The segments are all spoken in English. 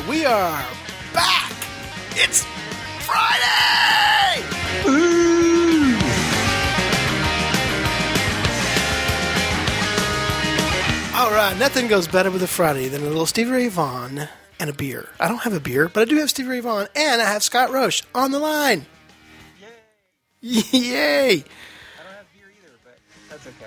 right, we are back. It's Friday! Ooh. All right, nothing goes better with a Friday than a little Stevie Ray Vaughan and a beer. I don't have a beer, but I do have Stevie Ray Vaughan, and I have Scott Roche on the line. Yay! Yay! I don't have beer either, but that's okay.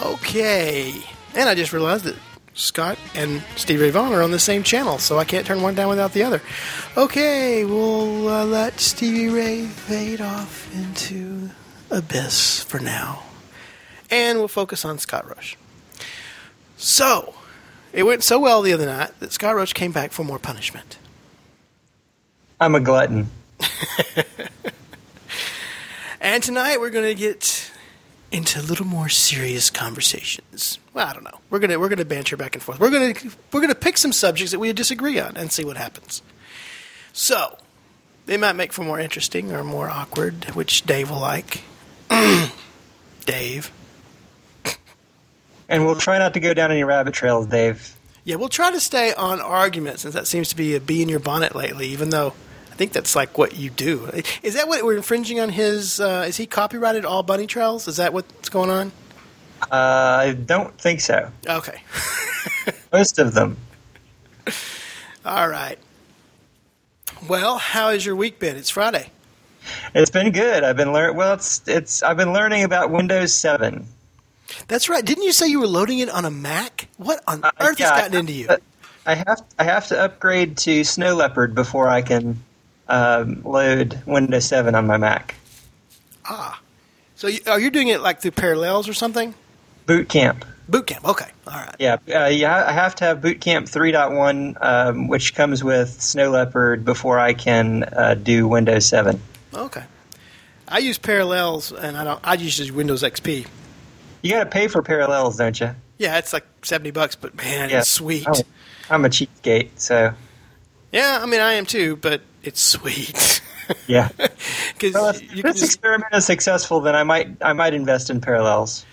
Okay, and I just realized that Scott and Stevie Ray Vaughan are on the same channel, so I can't turn one down without the other. Okay, we'll let Stevie Ray fade off into abyss for now, and we'll focus on Scott Roche. So, it went so well the other night that Scott Roche came back for more punishment. I'm a glutton. And tonight we're going to get into a little more serious conversations. Well, I don't know. We're gonna banter back and forth. We're gonna pick some subjects that we disagree on and see what happens. So they might make for more interesting or more awkward, which Dave will like. Dave. And we'll try not to go down any rabbit trails, Dave. Yeah, we'll try to stay on argument, since that seems to be a bee in your bonnet lately. Even though I think that's like what you do. Is that what we're infringing on his is he copyrighted all bunny trails? Is that what's going on? I don't think so. Okay. Most of them. All right. Well, how has your week been? It's Friday. It's been good. I've been learning about Windows 7. That's right. Didn't you say you were loading it on a Mac? What on earth has gotten into you? I have to upgrade to Snow Leopard before I can load Windows 7 on my Mac. Ah. So are you doing it like through Parallels or something? Bootcamp. Bootcamp, okay. All right. Yeah, I have to have Bootcamp 3.1, which comes with Snow Leopard, before I can do Windows 7. Okay. I use Parallels, and I use Windows XP. You got to pay for Parallels, don't you? Yeah, it's like $70, but man, yeah. It's sweet. Oh, I'm a cheapskate, so... Yeah, I mean, I am too, but it's sweet. Yeah. Well, if this experiment is successful, then I might invest in Parallels.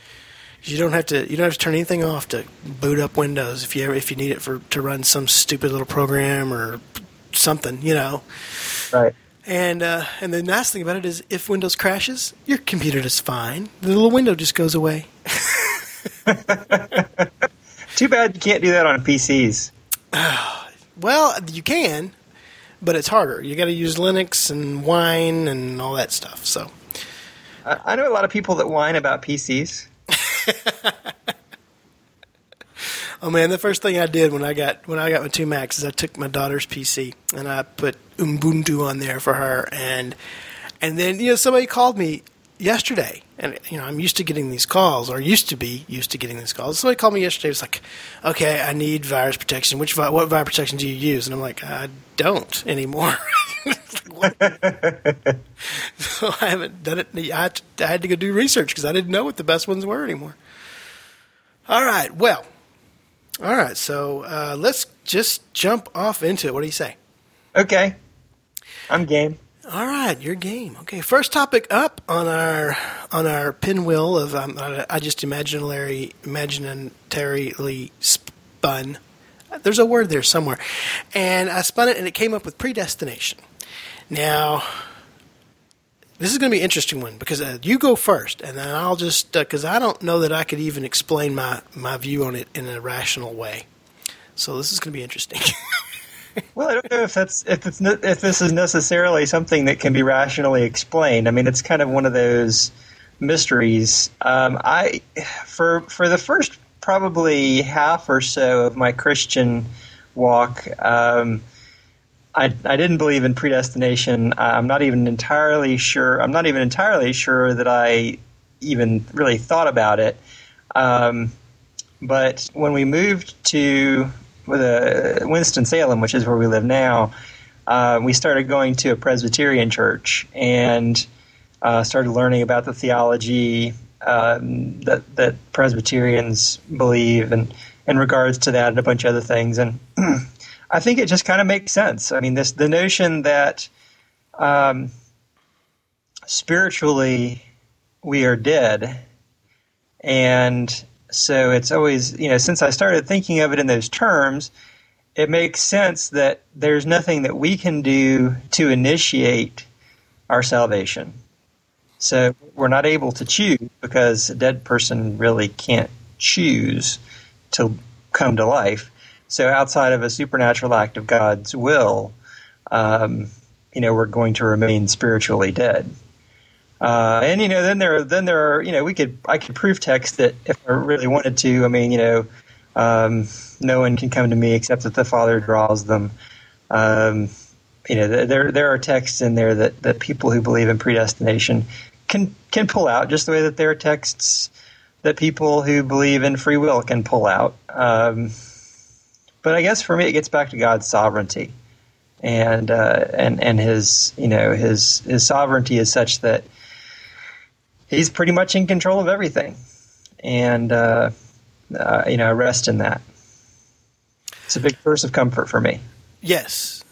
You don't have to turn anything off to boot up Windows if you need it to run some stupid little program or something, you know. Right. And the nice thing about it is, if Windows crashes, your computer is fine. The little window just goes away. Too bad you can't do that on PCs. Well, you can, but it's harder. You got to use Linux and whine and all that stuff. So, I know a lot of people that whine about PCs. Oh man, the first thing I did when I got my two Macs is I took my daughter's PC and I put Ubuntu on there for her, and then somebody called me yesterday, and I'm used to getting these calls, or used to getting these calls. Somebody called me yesterday. It was like, okay, I need virus protection. What virus protection do you use? And I'm like, I don't anymore. So I haven't done it. I had to go do research because I didn't know what the best ones were anymore. All right. So let's just jump off into it. What do you say? Okay, I'm game. All right, your game. Okay, first topic up on our pinwheel of I just imaginarily spun. There's a word there somewhere, and I spun it, and it came up with predestination. Now, this is going to be an interesting one because you go first, and then I'll just because I don't know that I could even explain my view on it in a rational way. So this is going to be interesting. Well, I don't know if this is necessarily something that can be rationally explained. I mean, it's kind of one of those mysteries. For the first probably half or so of my Christian walk, I didn't believe in predestination. I'm not even entirely sure that I even really thought about it. But when we moved to Winston-Salem, which is where we live now, we started going to a Presbyterian church and started learning about the theology that Presbyterians believe, and in regards to that and a bunch of other things. And I think it just kind of makes sense. I mean, the notion that spiritually we are dead. And so it's always, you know, since I started thinking of it in those terms, it makes sense that there's nothing that we can do to initiate our salvation. So we're not able to choose, because a dead person really can't choose to come to life. So outside of a supernatural act of God's will, you know, we're going to remain spiritually dead. And you know, then there are, you know, I could proof text that if I really wanted to. I mean, you know, no one can come to me except that the Father draws them. You know, there are texts in there that people who believe in predestination can pull out, just the way that there are texts that people who believe in free will can pull out. But I guess for me, it gets back to God's sovereignty, and his, you know, his sovereignty is such that he's pretty much in control of everything, and you know, I rest in that. It's a big source of comfort for me. Yes.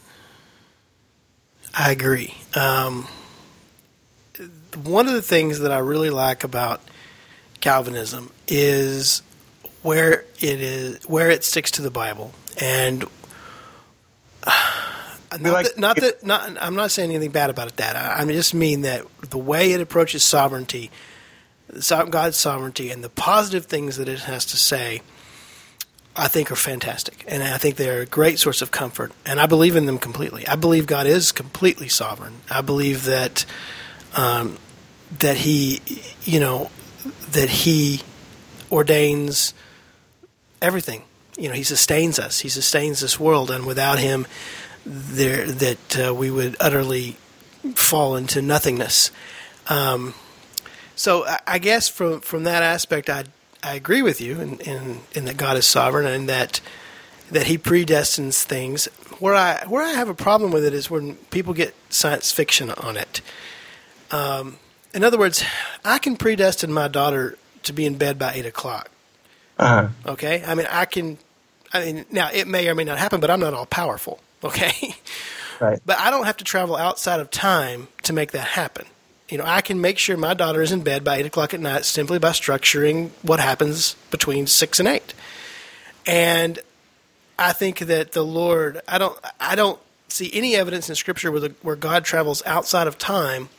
I agree. One of the things that I really like about Calvinism is where it sticks to the Bible, and I'm not saying anything bad about it. I just mean that the way it approaches sovereignty, God's sovereignty, and the positive things that it has to say, I think are fantastic, and I think they're a great source of comfort, and I believe in them completely. I believe God is completely sovereign. I believe that that he, you know, that he ordains everything. You know, he sustains us. He sustains this world, and without him, we would utterly fall into nothingness. So I guess from that aspect, I agree with you in that God is sovereign, and that he predestines things. Where I have a problem with it is when people get science fiction on it. In other words, I can predestine my daughter to be in bed by 8 o'clock. Uh-huh. Okay. I mean, now it may or may not happen, but I'm not all powerful. Okay. Right. But I don't have to travel outside of time to make that happen. You know, I can make sure my daughter is in bed by 8 o'clock at night simply by structuring what happens between 6 and 8. And I think that the Lord – I don't see any evidence in Scripture where God travels outside of time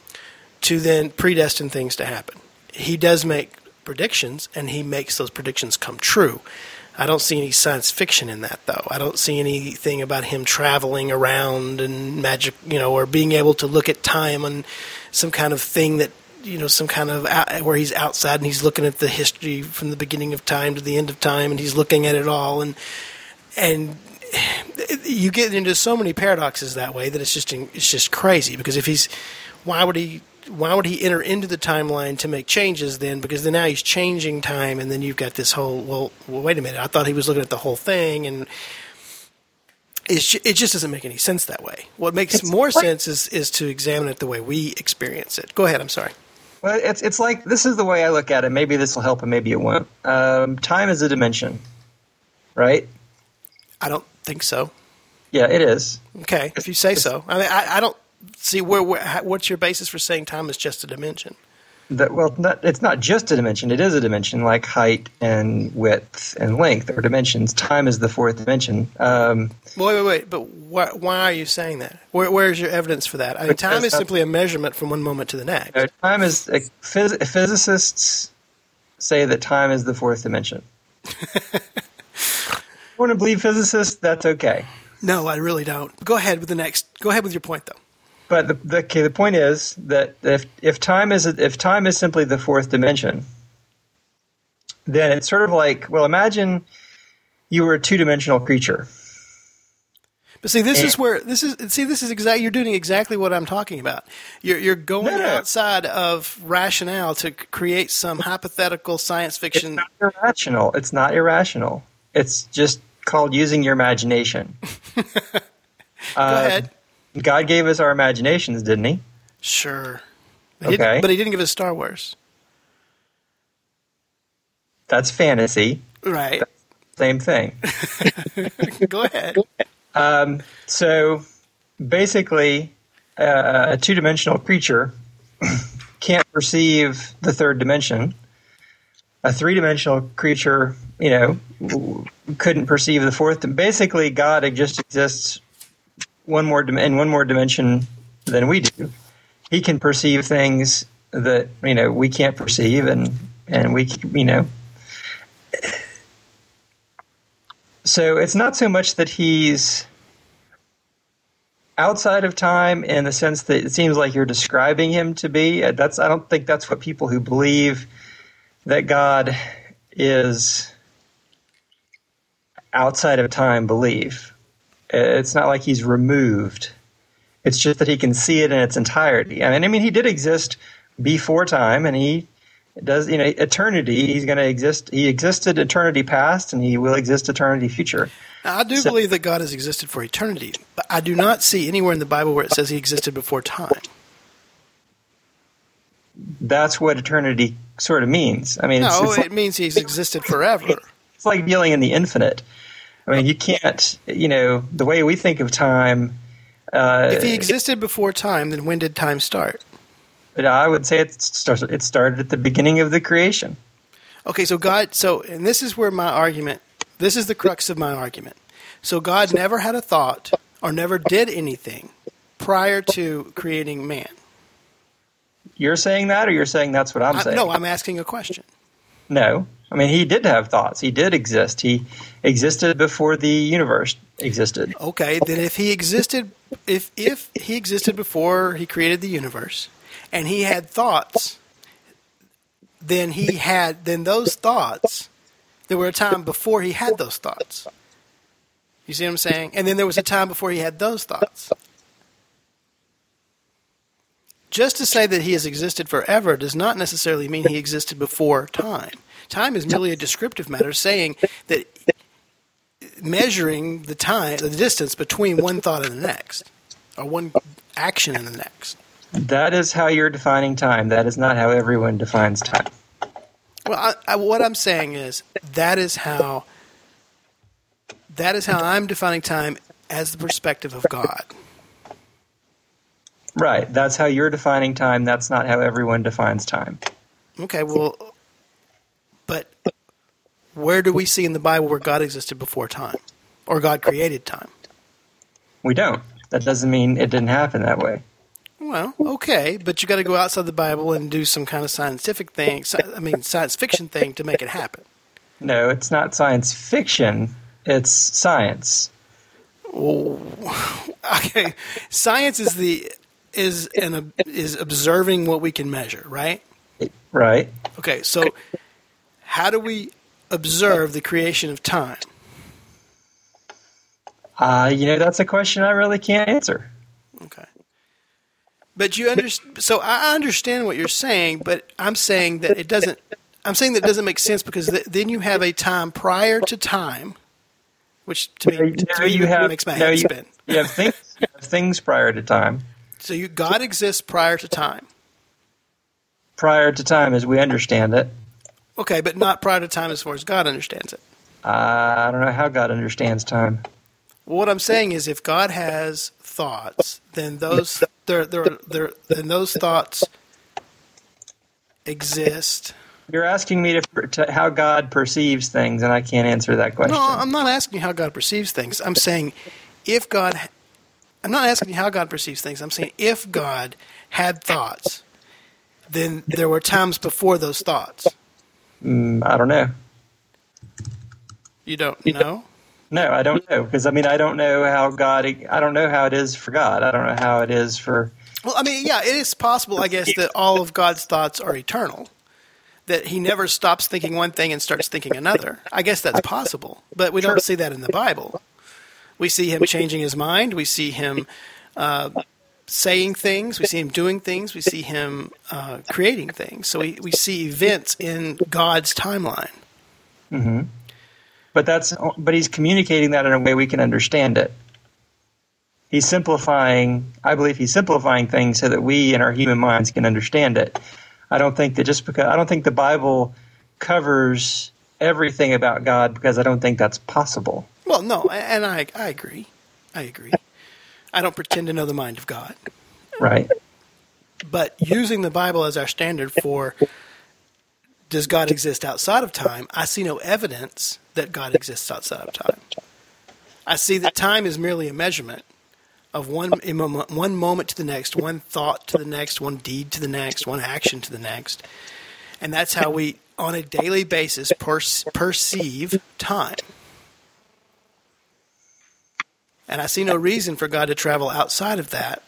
to then predestine things to happen. He does make predictions, and he makes those predictions come true. I don't see any science fiction in that, though. I don't see anything about him traveling around and magic, you know, or being able to look at time on some kind of thing that, you know, some kind of where he's outside and he's looking at the history from the beginning of time to the end of time, and he's looking at it all. And you get into so many paradoxes that way that it's just crazy, because if he's, why would he enter into the timeline to make changes then? Because then now he's changing time, and then you've got this whole, well, wait a minute, I thought he was looking at the whole thing, and it just doesn't make any sense that way. What makes sense is to examine it the way we experience it. Go ahead, I'm sorry. Well, it's like, this is the way I look at it. Maybe this will help, and maybe it won't. Time is a dimension, right? I don't think so. Yeah, it is. Okay, if you say so. I mean, I don't... See, what's your basis for saying time is just a dimension? It's not just a dimension. It is a dimension, like height and width and length are dimensions. Time is the fourth dimension. Wait. But why are you saying that? Where is your evidence for that? I mean, time is simply a measurement from one moment to the next. No, time is physicists say that time is the fourth dimension. If you want to believe physicists, that's okay. No, I really don't. Go ahead with your point, though. But the point is that if time is simply the fourth dimension, then it's sort of like, well, imagine you were a two-dimensional creature. But see, you're doing exactly what I'm talking about. You're going outside of rationale to create some hypothetical science fiction. It's not irrational. It's not irrational. It's just called using your imagination. Go ahead. God gave us our imaginations, didn't he? Sure. But he didn't give us Star Wars. That's fantasy. Right. That's the same thing. Go ahead. So basically, a two-dimensional creature can't perceive the third dimension. A three-dimensional creature, you know, couldn't perceive the fourth. Basically, God just exists in one more dimension than we do. He can perceive things that, you know, we can't perceive, and we, you know. So it's not so much that he's outside of time in the sense that it seems like you're describing him to be. I don't think that's what people who believe that God is outside of time believe. It's not like he's removed. It's just that he can see it in its entirety. I mean, he did exist before time, and he does, you know, eternity. He's going to exist. He existed eternity past, and he will exist eternity future. Now, I do believe that God has existed for eternity, but I do not see anywhere in the Bible where it says he existed before time. That's what eternity sort of means. I mean, it means he's existed forever. It's like dealing in the infinite. I mean, you can't, you know, the way we think of time. If he existed before time, then when did time start? But I would say it started at the beginning of the creation. Okay, so God – and this is where my argument – this is the crux of my argument. So God never had a thought or never did anything prior to creating man. You're saying that, or you're saying that's what I'm saying? No, I'm asking a question. No. I mean, he did have thoughts. He did exist. He existed before the universe existed. Okay, then if he existed – if he existed before he created the universe – and he had thoughts, then those thoughts, there were a time before he had those thoughts. You see what I'm saying? And then there was a time before he had those thoughts. Just to say that he has existed forever does not necessarily mean he existed before time. Time is merely a descriptive matter, saying that measuring the time, the distance between one thought and the next, or one action and the next. That is how you're defining time. That is not how everyone defines time. Well, what I'm saying is that is how I'm defining time as the perspective of God. Right. That's how you're defining time. That's not how everyone defines time. Okay. Well, but where do we see in the Bible where God existed before time, or God created time? We don't. That doesn't mean it didn't happen that way. Well, okay, but you got to go outside the Bible and do some kind of scientific thing, science fiction thing to make it happen. No, it's not science fiction. It's science. Oh, okay. Science is observing what we can measure, right? Right. Okay, so how do we observe the creation of time? You know, that's a question I really can't answer. Okay. But so I understand what you're saying, but I'm saying that it doesn't. I'm saying that it doesn't make sense because then you have a time prior to time, which to me makes my head spin. You have things prior to time. So God exists prior to time. Prior to time, as we understand it. Okay, but not prior to time as far as God understands it. I don't know how God understands time. Well, what I'm saying is, if God has thoughts, then those thoughts exist. You're asking me to how God perceives things, and I can't answer that question. No, I'm not asking how God perceives things. I'm saying if God – I'm not asking how God perceives things. I'm saying if God had thoughts, then there were times before those thoughts. I don't know. You don't know? No, I don't know because I don't know how God. I don't know how it is for God. I don't know how it is for. Well, yeah, it is possible, I guess, that all of God's thoughts are eternal, that He never stops thinking one thing and starts thinking another. I guess that's possible, but we don't see that in the Bible. We see Him changing His mind. We see Him saying things. We see Him doing things. We see Him creating things. So we see events in God's timeline. Mm-hmm. But he's communicating that in a way we can understand it. He's simplifying. I believe he's simplifying things so that we in our human minds can understand it. I don't think the Bible covers everything about God because I don't think that's possible. Well, no, and I agree. I don't pretend to know the mind of God. Right. But using the Bible as our standard for does God exist outside of time, I see no evidence that God exists outside of time. I see that time is merely a measurement of one moment to the next, one thought to the next, one deed to the next, one action to the next. And that's how we, on a daily basis, perceive time. And I see no reason for God to travel outside of that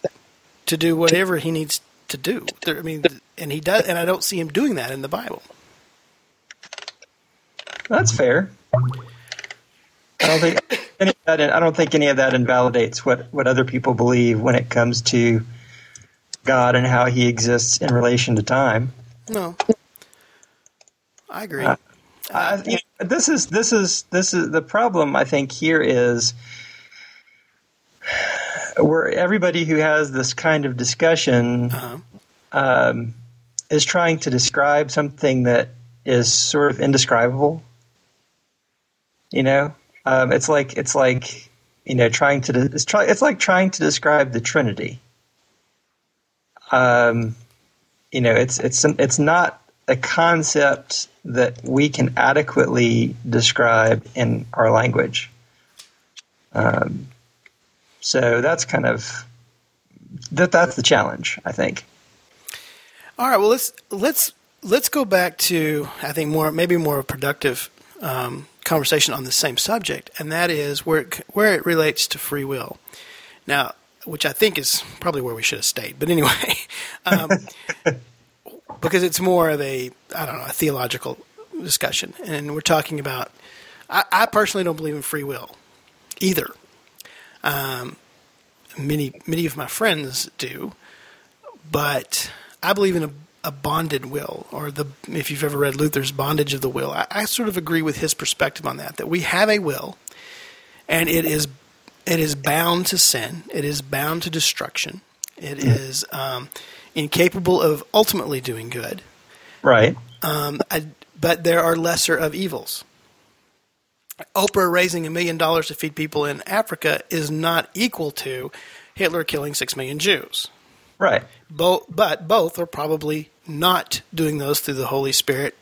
to do whatever he needs to do. I mean, and he does, and I don't see him doing that in the Bible. That's fair. I don't think any of that invalidates what other people believe when it comes to God and how he exists in relation to time. No, I agree. This is the problem. I think here is where everybody who has this kind of discussion is trying to describe something that is sort of indescribable. You know, it's like trying to describe the Trinity. You know, it's not a concept that we can adequately describe in our language. So that's kind of that's the challenge, I think. All right. Well, let's go back to, I think, more productive conversation on the same subject, and that is where it relates to free will. Now, which I think is probably where we should have stayed, but anyway, because it's more of a theological discussion, and we're talking about. I personally don't believe in free will, either. Many of my friends do, but I believe in a bonded will, or if you've ever read Luther's Bondage of the Will, I sort of agree with his perspective on that we have a will, and it is bound to sin, it is bound to destruction, it is incapable of ultimately doing good. Right. But there are lesser of evils. Oprah raising $1 million to feed people in Africa is not equal to Hitler killing 6 million Jews. Right. But both are probably not doing those through the Holy Spirit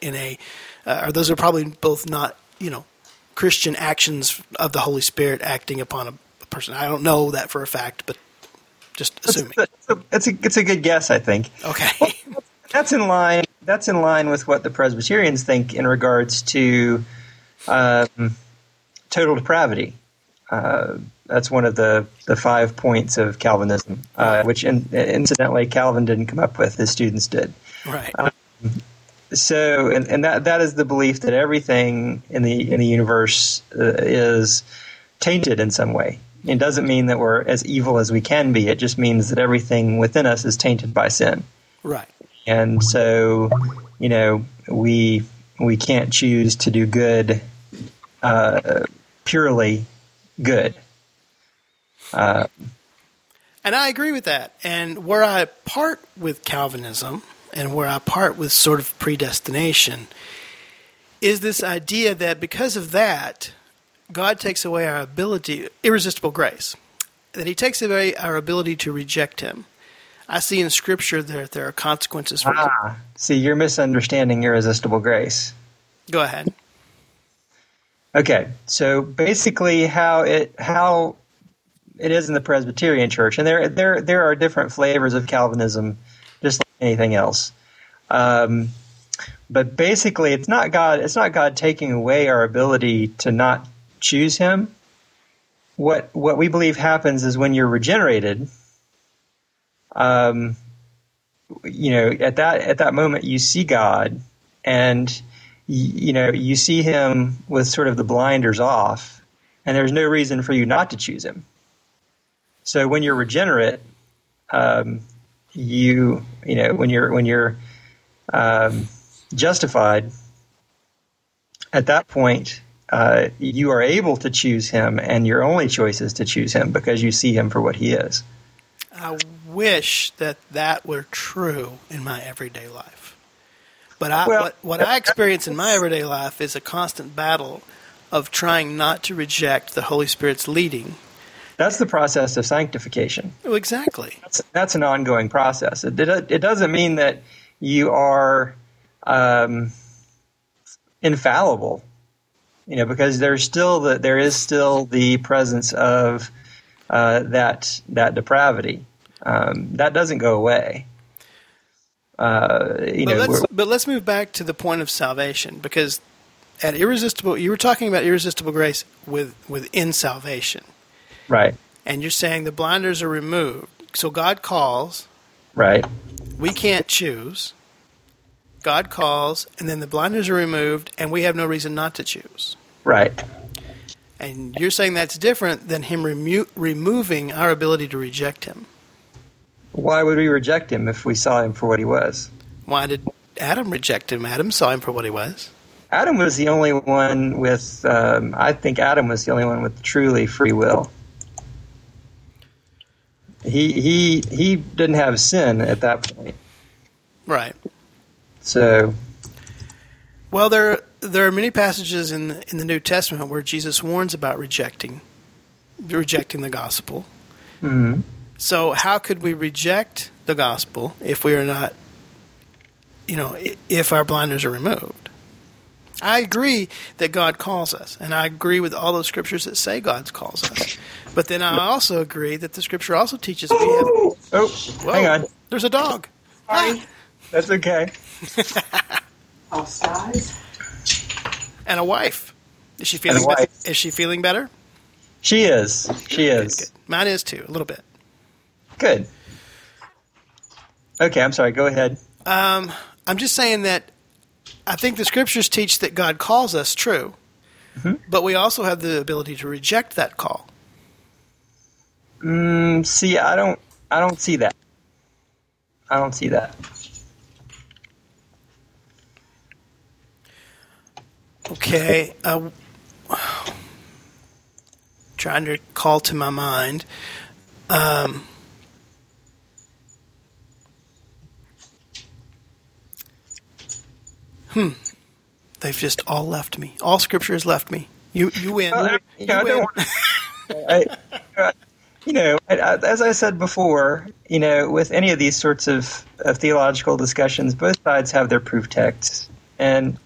or those are probably both not, you know, Christian actions of the Holy Spirit acting upon a person. I don't know that for a fact, but just assuming. It's a good guess, I think. Okay. Well, that's in line with what the Presbyterians think in regards to total depravity. That's one of the 5 points of Calvinism, which incidentally Calvin didn't come up with; his students did. Right. So that is the belief that everything in the universe is tainted in some way. It doesn't mean that we're as evil as we can be. It just means that everything within us is tainted by sin. Right. And so, you know, we can't choose to do good. Purely good. And I agree with that. And where I part with Calvinism and where I part with sort of predestination is this idea that because of that, God takes away our ability, irresistible grace, that he takes away our ability to reject him. I see in Scripture that there are consequences for that. See, you're misunderstanding irresistible grace. Go ahead. Okay, so basically, how it is in the Presbyterian Church, and there are different flavors of Calvinism, just like anything else. But basically, it's not God taking away our ability to not choose him. What we believe happens is when you're regenerated, you know, at that moment you see God, and you know, you see him with sort of the blinders off, and there's no reason for you not to choose him. So when you're regenerate, when you're justified, at that point you are able to choose him, and your only choice is to choose him because you see him for what he is. I wish that were true in my everyday life. But what I experience in my everyday life is a constant battle of trying not to reject the Holy Spirit's leading That's the process of sanctification. Oh, exactly. That's an ongoing process. It doesn't mean that you are infallible, because there is still the presence of that depravity. That doesn't go away. But let's move back to the point of salvation, because you were talking about irresistible grace within salvation. Right. And you're saying the blinders are removed. So God calls. Right. We can't choose. God calls, and then the blinders are removed, and we have no reason not to choose. Right. And you're saying that's different than him removing our ability to reject him. Why would we reject him if we saw him for what he was? Why did Adam reject him? Adam saw him for what he was. Adam was the only one with, Adam was the only one with truly free will. He didn't have sin at that point. Right. So. Well, there are many passages in the New Testament where Jesus warns about rejecting the gospel. Mm-hmm. So how could we reject the gospel if we are not, if our blinders are removed? I agree that God calls us, and I agree with all those scriptures that say God calls us. But then I also agree that the scripture also teaches we have... Oh, hang on. There's a dog. Sorry. Ah. That's okay. Outside. And a wife. Is she feeling better? She is. She is. Good. Mine is too, a little bit. Good. Okay, I'm sorry. Go ahead. I'm just saying that I think the scriptures teach that God calls us, true, mm-hmm. but we also have the ability to reject that call. See, I don't see that. I don't see that. Okay. Trying to call to my mind. They've just all left me. All scripture has left me. You win. As I said before, with any of these sorts of theological discussions, both sides have their proof texts, and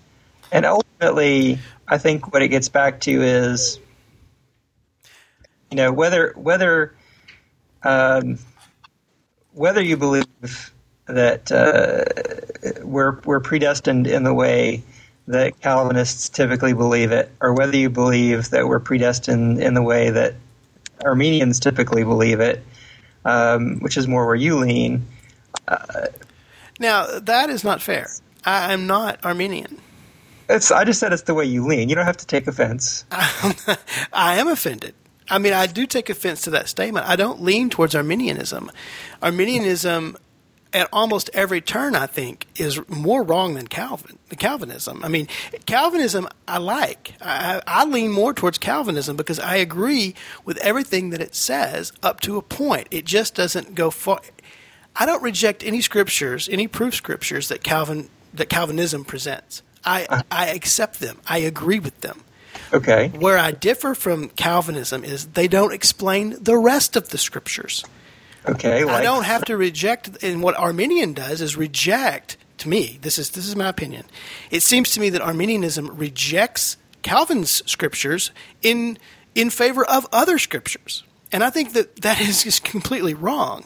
ultimately, I think what it gets back to is, whether you believe that we're predestined in the way that Calvinists typically believe it, or whether you believe that we're predestined in the way that Arminians typically believe it, which is more where you lean. Now, that is not fair. I am not Arminian. I just said it's the way you lean. You don't have to take offense. I am offended. I do take offense to that statement. I don't lean towards Arminianism. Arminianism at almost every turn, I think, is more wrong than Calvinism. Calvinism I like. I lean more towards Calvinism because I agree with everything that it says up to a point. It just doesn't go far. I don't reject any scriptures, any proof scriptures that Calvinism presents. I accept them. I agree with them. Okay. Where I differ from Calvinism is they don't explain the rest of the scriptures. Okay, I don't have to reject, and what Arminian does is reject, to me, this is my opinion, it seems to me that Arminianism rejects Calvin's scriptures in favor of other scriptures. And I think that is just completely wrong.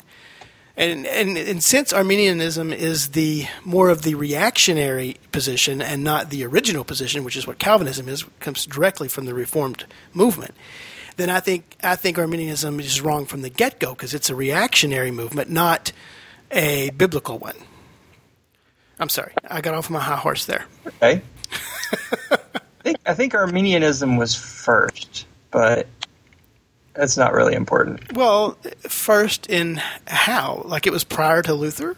And since Arminianism is the more of the reactionary position and not the original position, which is what Calvinism is, comes directly from the Reformed movement, then I think Arminianism is wrong from the get-go because it's a reactionary movement, not a biblical one. I'm sorry. I got off my high horse there. Okay. I think Arminianism was first, but that's not really important. Well, first in how? Like it was prior to Luther?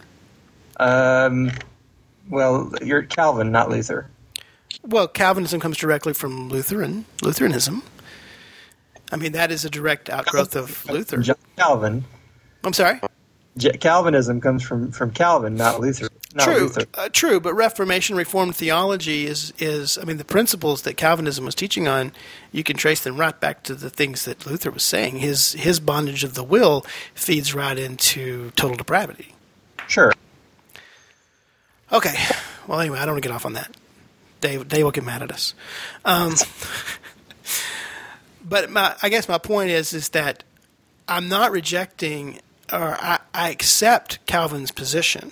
Well, you're Calvin, not Luther. Well, Calvinism comes directly from Lutheranism. That is a direct outgrowth of Luther. John Calvin. I'm sorry? Calvinism comes from Calvin, not Luther. not Luther. True, but Reformation, Reformed theology is I mean, the principles that Calvinism was teaching on, you can trace them right back to the things that Luther was saying. His bondage of the will feeds right into total depravity. Sure. Okay. Well, anyway, I don't want to get off on that. Dave will get mad at us. But I guess my point is that I'm not rejecting, or I accept Calvin's position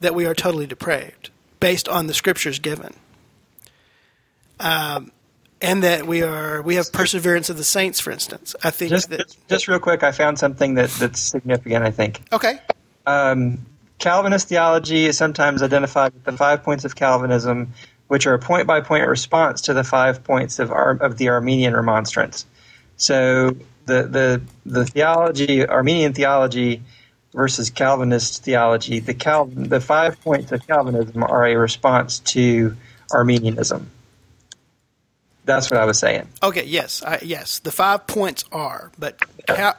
that we are totally depraved based on the scriptures given, and that we have perseverance of the saints. For instance, I think just real quick, I found something that's significant. I think okay. Calvinist theology is sometimes identified with the 5 points of Calvinism, which are a point-by-point response to the 5 points of the Arminian Remonstrance. So the theology, Arminian theology versus Calvinist theology, the 5 points of Calvinism are a response to Arminianism. That's what I was saying. Okay, yes, the 5 points are, but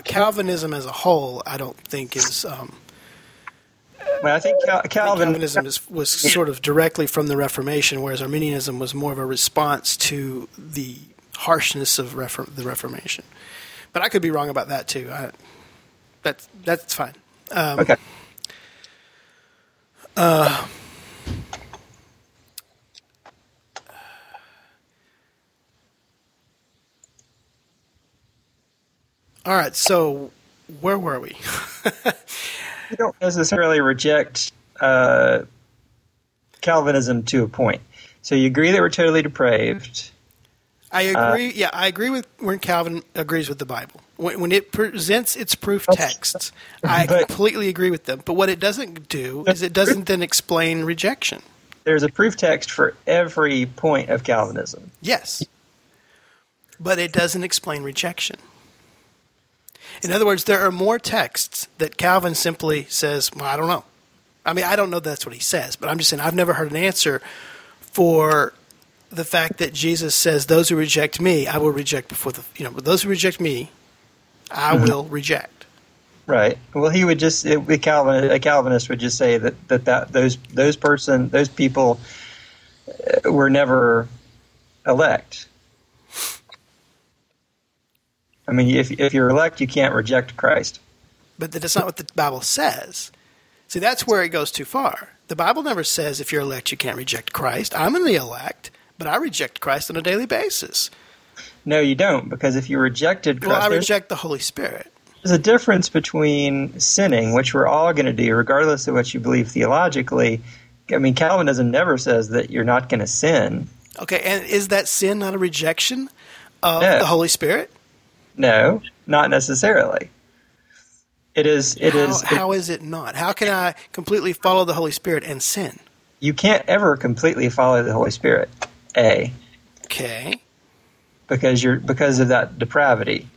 Calvinism as a whole, I don't think is... Well, I think Calvinism was sort of directly from the Reformation, whereas Arminianism was more of a response to the harshness of the Reformation. But I could be wrong about that too. That's fine. Okay. All right. So where were we? We don't necessarily reject Calvinism to a point. So you agree that we're totally depraved. I agree. I agree with when Calvin agrees with the Bible. When it presents its proof texts, I completely agree with them. But what it doesn't do is it doesn't then explain rejection. There's a proof text for every point of Calvinism. Yes. But it doesn't explain rejection. In other words, there are more texts that Calvin simply says, well, I don't know. I mean, I don't know that's what he says, but I'm just saying I've never heard an answer for the fact that Jesus says, those who reject me, I will reject those who reject me, I will reject. Right. Well, he would just, a Calvinist would just say that those people were never elect. I mean, if you're elect, you can't reject Christ. But that's not what the Bible says. See, that's where it goes too far. The Bible never says if you're elect, you can't reject Christ. I'm in the elect, but I reject Christ on a daily basis. No, you don't, because if you rejected Christ... Well, I reject the Holy Spirit. There's a difference between sinning, which we're all going to do, regardless of what you believe theologically. I mean, Calvinism never says that you're not going to sin. Okay, and is that sin not a rejection of the Holy Spirit? No, not necessarily. How is it not? How can I completely follow the Holy Spirit and sin? You can't ever completely follow the Holy Spirit. Okay. Because of that depravity.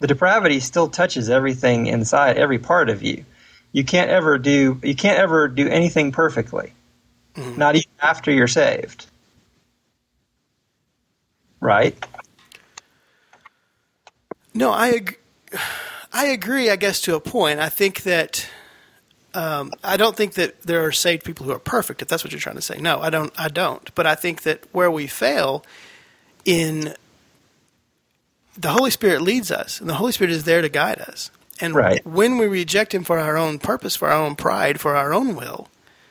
The depravity still touches everything inside, every part of you. You can't ever do anything perfectly. Mm-hmm. Not even after you're saved. Right? No, I agree, I guess, to a point. I think that I don't think that there are saved people who are perfect, if that's what you're trying to say. No, I don't. But I think that where we fail in the Holy Spirit leads us, and the Holy Spirit is there to guide us. And right. When we reject him for our own purpose, for our own pride, for our own will,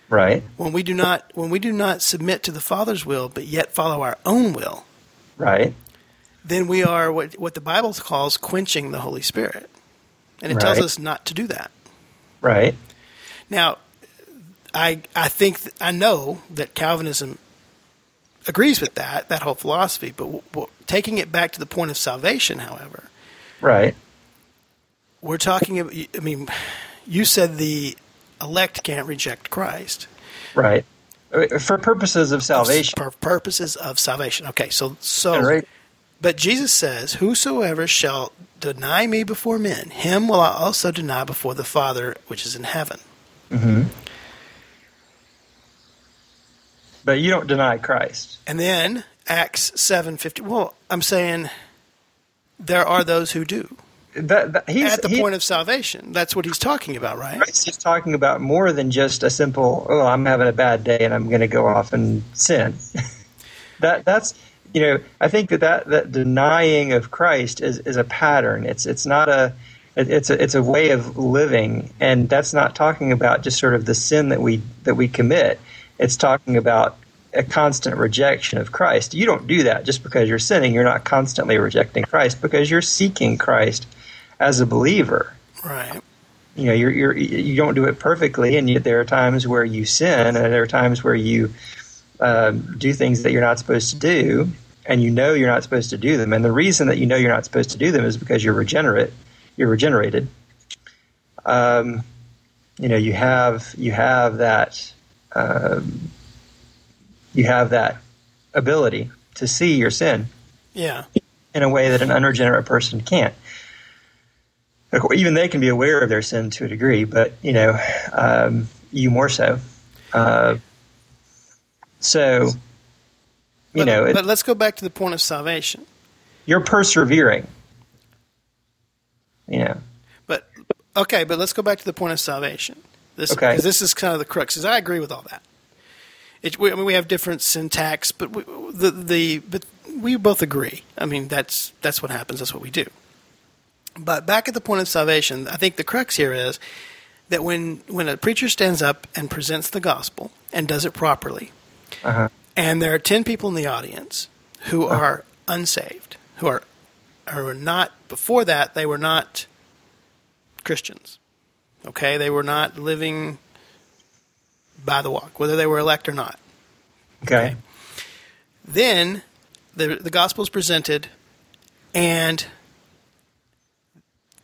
right. When we do not submit to the Father's will but yet follow our own will. Right. Then we are what the Bible calls quenching the Holy Spirit. And it tells us not to do that. Right. Now, I know that Calvinism agrees with that whole philosophy, but taking it back to the point of salvation, however. Right. We're talking about, I mean, you said the elect can't reject Christ. Right. For purposes of salvation. For purposes of salvation. Okay, so right. But Jesus says, whosoever shall deny me before men, him will I also deny before the Father which is in heaven. Mm-hmm. But you don't deny Christ. And then Acts 7:50. Well, I'm saying there are those who do. he's at the point of salvation. That's what he's talking about, right? He's talking about more than just a simple, oh, I'm having a bad day and I'm going to go off and sin. That's you know, I think that denying of Christ is a pattern. It's not a it's a way of living, and that's not talking about just sort of the sin that we commit. It's talking about a constant rejection of Christ. You don't do that just because you're sinning. You're not constantly rejecting Christ because you're seeking Christ as a believer. Right. You know, you don't do it perfectly, and yet there are times where you sin, and there are times where you do things that you're not supposed to do, and you know you're not supposed to do them. And the reason that you know you're not supposed to do them is because you're regenerate. You're regenerated. You know, you have that. You have that ability to see your sin, yeah, in a way that an unregenerate person can't. Even they can be aware of their sin to a degree, but you know, you more so. But let's go back to the point of salvation. You're persevering. You know. But let's go back to the point of salvation. Because this is kind of the crux. Because I agree with all that. We have different syntax, but we both agree. I mean, that's what happens. That's what we do. But back at the point of salvation, I think the crux here is that when a preacher stands up and presents the gospel and does it properly, uh-huh, and there are 10 people in the audience who are unsaved, who are not, before that, they were not Christians. Okay? They were not living by the walk, whether they were elect or not. Okay. Then the gospel is presented, and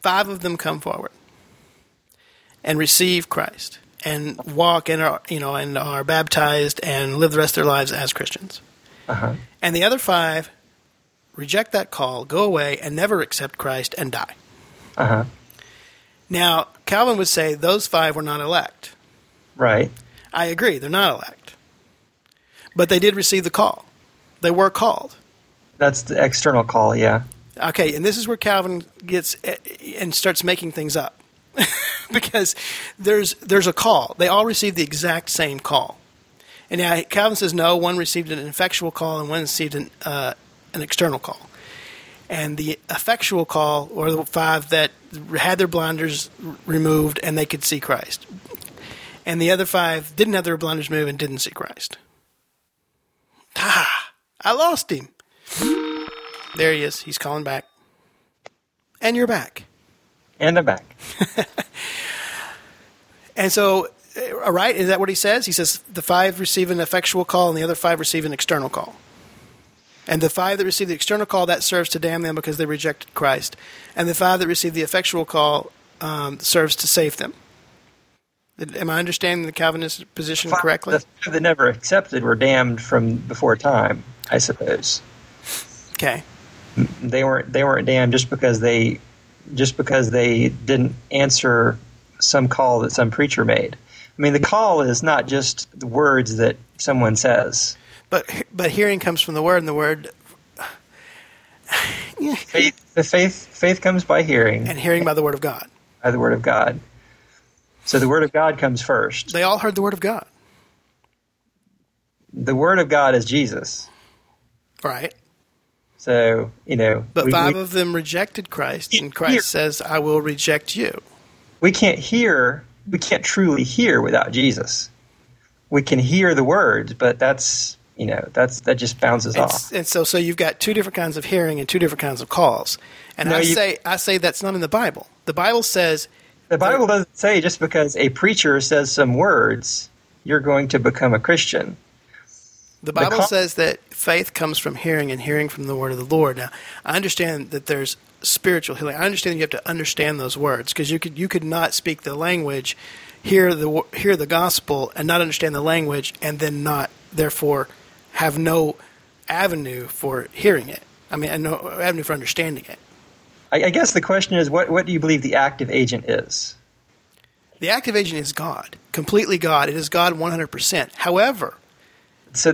5 of them come forward and receive Christ and walk and are baptized and live the rest of their lives as Christians. Uh-huh. And the other 5 reject that call, go away, and never accept Christ and die. Uh-huh. Now, Calvin would say those 5 were not elect. Right. I agree. They're not elect. But they did receive the call. They were called. That's the external call, yeah. Okay, and this is where Calvin gets and starts making things up. Because there's a call. They all received the exact same call. And now Calvin says, no, one received an effectual call and one received an external call. And the effectual call were the 5 that had their blinders removed and they could see Christ. And the other 5 didn't have their blinders moved and didn't see Christ. Ah, I lost him. There he is. He's calling back. And you're back. And I'm back. And so, right, is that what he says? He says the 5 receive an effectual call and the other 5 receive an external call. And the 5 that receive the external call, that serves to damn them because they rejected Christ. And the 5 that receive the effectual call serves to save them. Am I understanding the Calvinist position correctly? The 5 that never accepted were damned from before time, I suppose. Okay. They weren't damned just because they didn't answer some call that some preacher made. I mean, the call is not just the words that someone says. But hearing comes from the word, and the word. Faith comes by hearing, and hearing by the word of God. By the word of God. So the Word of God comes first. They all heard the Word of God. The Word of God is Jesus. Right. So, you know. But 5 of them rejected Christ, and Christ says, I will reject you. We can't truly hear without Jesus. We can hear the words, but that just bounces off. And so you've got 2 different kinds of hearing and 2 different kinds of calls. And no, I say that's not in the Bible. The Bible says... The Bible doesn't say just because a preacher says some words, you're going to become a Christian. The Bible says that faith comes from hearing and hearing from the word of the Lord. Now, I understand that there's spiritual healing. I understand you have to understand those words because you could not speak the language, hear the gospel, and not understand the language, and then not, therefore, have no avenue for hearing it. I mean, and no avenue for understanding it. I guess the question is, what do you believe the active agent is? The active agent is God, completely God. It is God 100%. However, So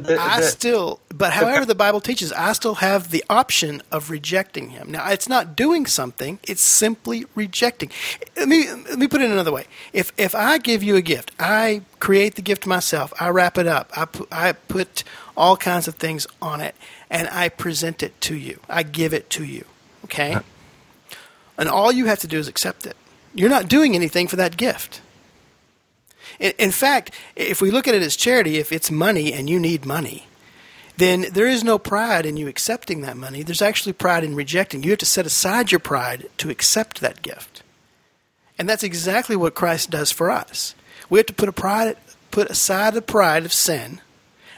however the Bible teaches, I still have the option of rejecting him. Now, it's not doing something; it's simply rejecting. Let me put it another way: if I give you a gift, I create the gift myself, I wrap it up, I put all kinds of things on it, and I present it to you. I give it to you, okay? And all you have to do is accept it. You're not doing anything for that gift. In fact, if we look at it as charity, if it's money and you need money, then there is no pride in you accepting that money. There's actually pride in rejecting. You have to set aside your pride to accept that gift. And that's exactly what Christ does for us. We have to put aside the pride of sin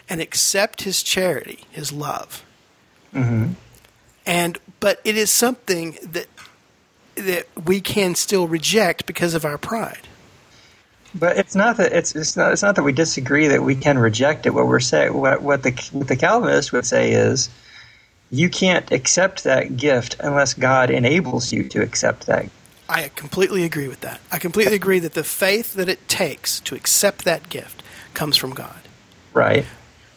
and accept his charity, his love. Mm-hmm. But it is something that we can still reject because of our pride. But it's not that we disagree that we can reject it. What we're saying, what the Calvinist would say is, you can't accept that gift unless God enables you to accept that. I completely agree with that. I completely agree that the faith that it takes to accept that gift comes from God. Right.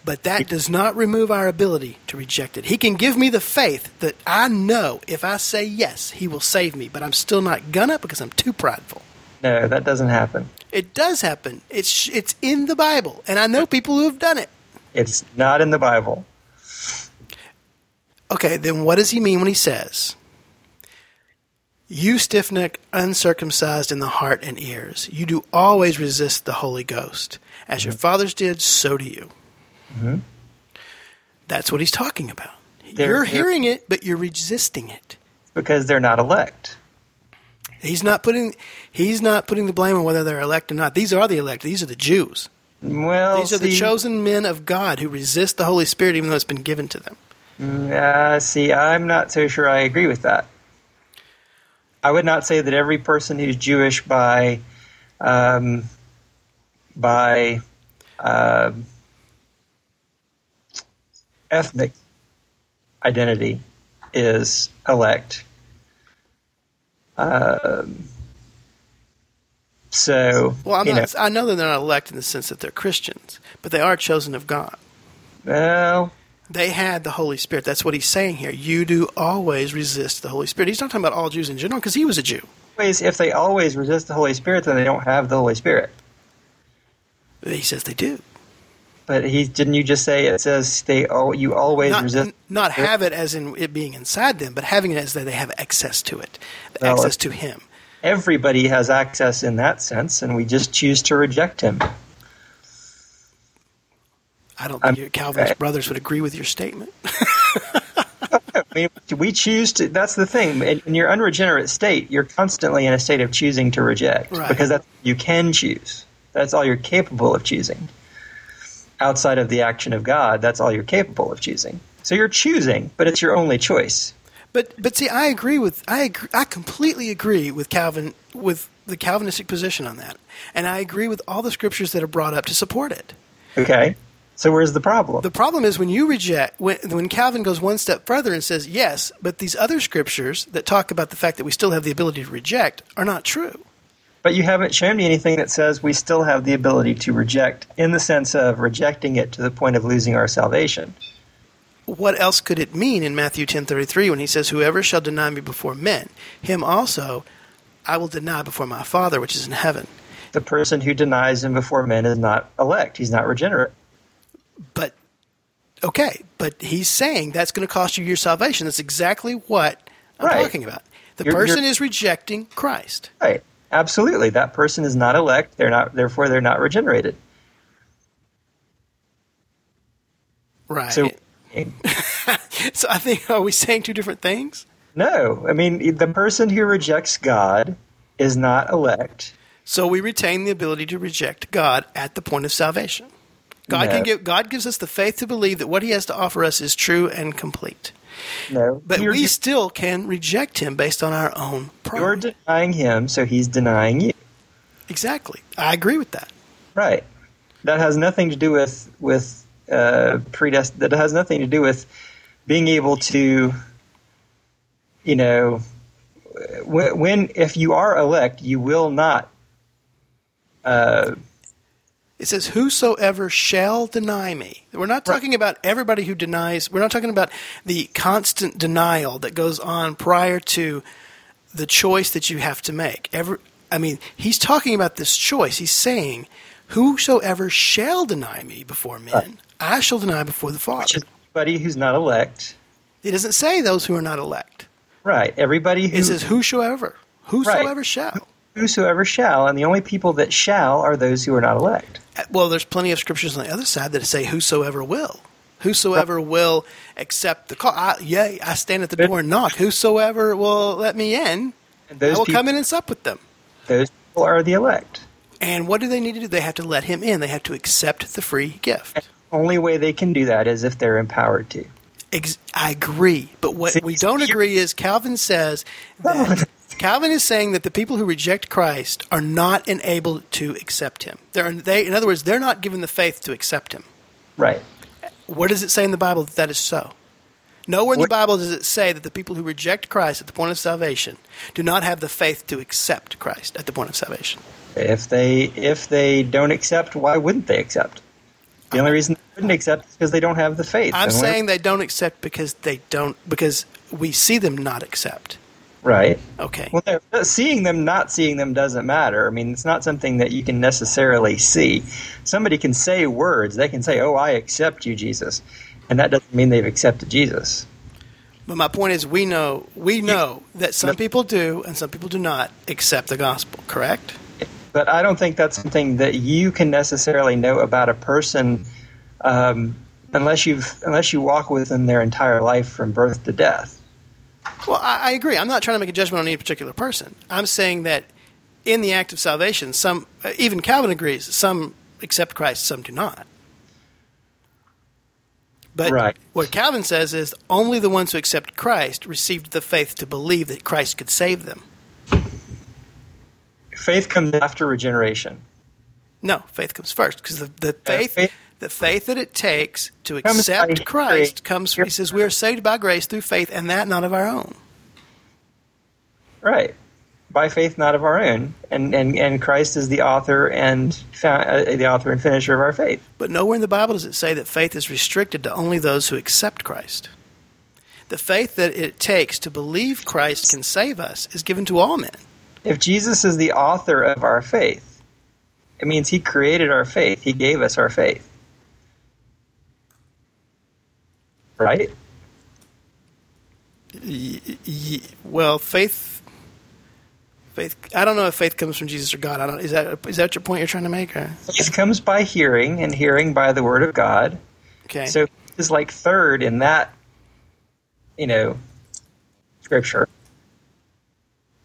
But that does not remove our ability to reject it. He can give me the faith that I know if I say yes, he will save me. But I'm still not gonna because I'm too prideful. No, that doesn't happen. It does happen. It's in the Bible, and I know people who have done it. It's not in the Bible. Okay, then what does he mean when he says, "You stiff-necked, uncircumcised in the heart and ears, you do always resist the Holy Ghost. As your fathers did, so do you." Mm-hmm. That's what he's talking about. You're hearing it, but you're resisting it. Because they're not elect. He's not putting the blame on whether they're elect or not. These are the elect. These are the Jews. These are the chosen men of God who resist the Holy Spirit even though it's been given to them. I'm not so sure I agree with that. I would not say that every person who's Jewish by ethnic identity is elect. I know that they're not elect in the sense that they're Christians, but they are chosen of God. Well, they had the Holy Spirit. That's what he's saying here. You do always resist the Holy Spirit. He's not talking about all Jews in general because he was a Jew. If they always resist the Holy Spirit, then they don't have the Holy Spirit. He says they do. But didn't you just say it says you always resist? Not have it as in it being inside them, but having it as that they have access to it, access to him. Everybody has access in that sense, and we just choose to reject him. I don't think your Calvinist brothers would agree with your statement. I mean, we choose to. That's the thing. In your unregenerate state, you're constantly in a state of choosing to reject, right? Because that's you can choose. That's all you're capable of choosing. Outside of the action of God, that's all you're capable of choosing. So you're choosing, but it's your only choice. But see, I completely agree with Calvin, with the Calvinistic position on that, and I agree with all the scriptures that are brought up to support it. Okay, so where's the problem? The problem is when you reject when Calvin goes one step further and says yes, but these other scriptures that talk about the fact that we still have the ability to reject are not true. But you haven't shown me anything that says we still have the ability to reject in the sense of rejecting it to the point of losing our salvation. What else could it mean in Matthew 10:33 when he says, "Whoever shall deny me before men, him also I will deny before my Father which is in heaven." The person who denies him before men is not elect. He's not regenerate. But, okay, but he's saying that's going to cost you your salvation. That's exactly what I'm talking about. The person is rejecting Christ. Right. Absolutely, that person is not elect. They're not, therefore, they're not regenerated. Right. So I think, are we saying two different things? No, I mean the person who rejects God is not elect. So we retain the ability to reject God at the point of salvation. God gives us the faith to believe that what He has to offer us is true and complete. No, but we still can reject him based on our own pride. You're denying him, so he's denying you. Exactly. I agree with that. Right. That has nothing to do with that has nothing to do with being able to, you know, if you are elect, you will not It says, whosoever shall deny me. We're not talking about everybody who denies. We're not talking about the constant denial that goes on prior to the choice that you have to make. He's talking about this choice. He's saying, whosoever shall deny me before men, I shall deny before the Father. Which is everybody who's not elect. It doesn't say those who are not elect. Right. Everybody who... It says whosoever. Whosoever shall. Whosoever shall, and the only people that shall are those who are not elect. Well, there's plenty of scriptures on the other side that say whosoever will. Whosoever will accept the call. I stand at the door and knock. Whosoever will let me in, I will come in and sup with them. Those people are the elect. And what do they need to do? They have to let him in. They have to accept the free gift. And the only way they can do that is if they're empowered to. I agree. But what we don't agree is Calvin says that... Calvin is saying that the people who reject Christ are not enabled to accept him. In other words, they're not given the faith to accept him. Right. What does it say in the Bible that that is so? Nowhere in the Bible does it say that the people who reject Christ at the point of salvation do not have the faith to accept Christ at the point of salvation. If they don't accept, why wouldn't they accept? The only reason they wouldn't accept is because they don't have the faith. I'm saying they don't accept because we see them not accept. Right. Okay. Well, seeing them, not seeing them doesn't matter. I mean, it's not something that you can necessarily see. Somebody can say words. They can say, oh, I accept you, Jesus. And that doesn't mean they've accepted Jesus. But my point is we know that some people do and some people do not accept the gospel, correct? But I don't think that's something that you can necessarily know about a person unless you walk with them their entire life from birth to death. Well, I agree. I'm not trying to make a judgment on any particular person. I'm saying that in the act of salvation, some, even Calvin agrees, some accept Christ, some do not. But what Calvin says is only the ones who accept Christ received the faith to believe that Christ could save them. Faith comes after regeneration. No, faith comes first because the faith that it takes to accept Christ comes from, he says, we are saved by grace through faith, and that not of our own. Right. By faith, not of our own. And Christ is the author and finisher of our faith. But nowhere in the Bible does it say that faith is restricted to only those who accept Christ. The faith that it takes to believe Christ can save us is given to all men. If Jesus is the author of our faith, it means he created our faith. He gave us our faith. Right? Well, faith. I don't know if faith comes from Jesus or God. Is that your point you're trying to make? Or? Faith comes by hearing, and hearing by the Word of God. Okay. So it's like third in that, Scripture.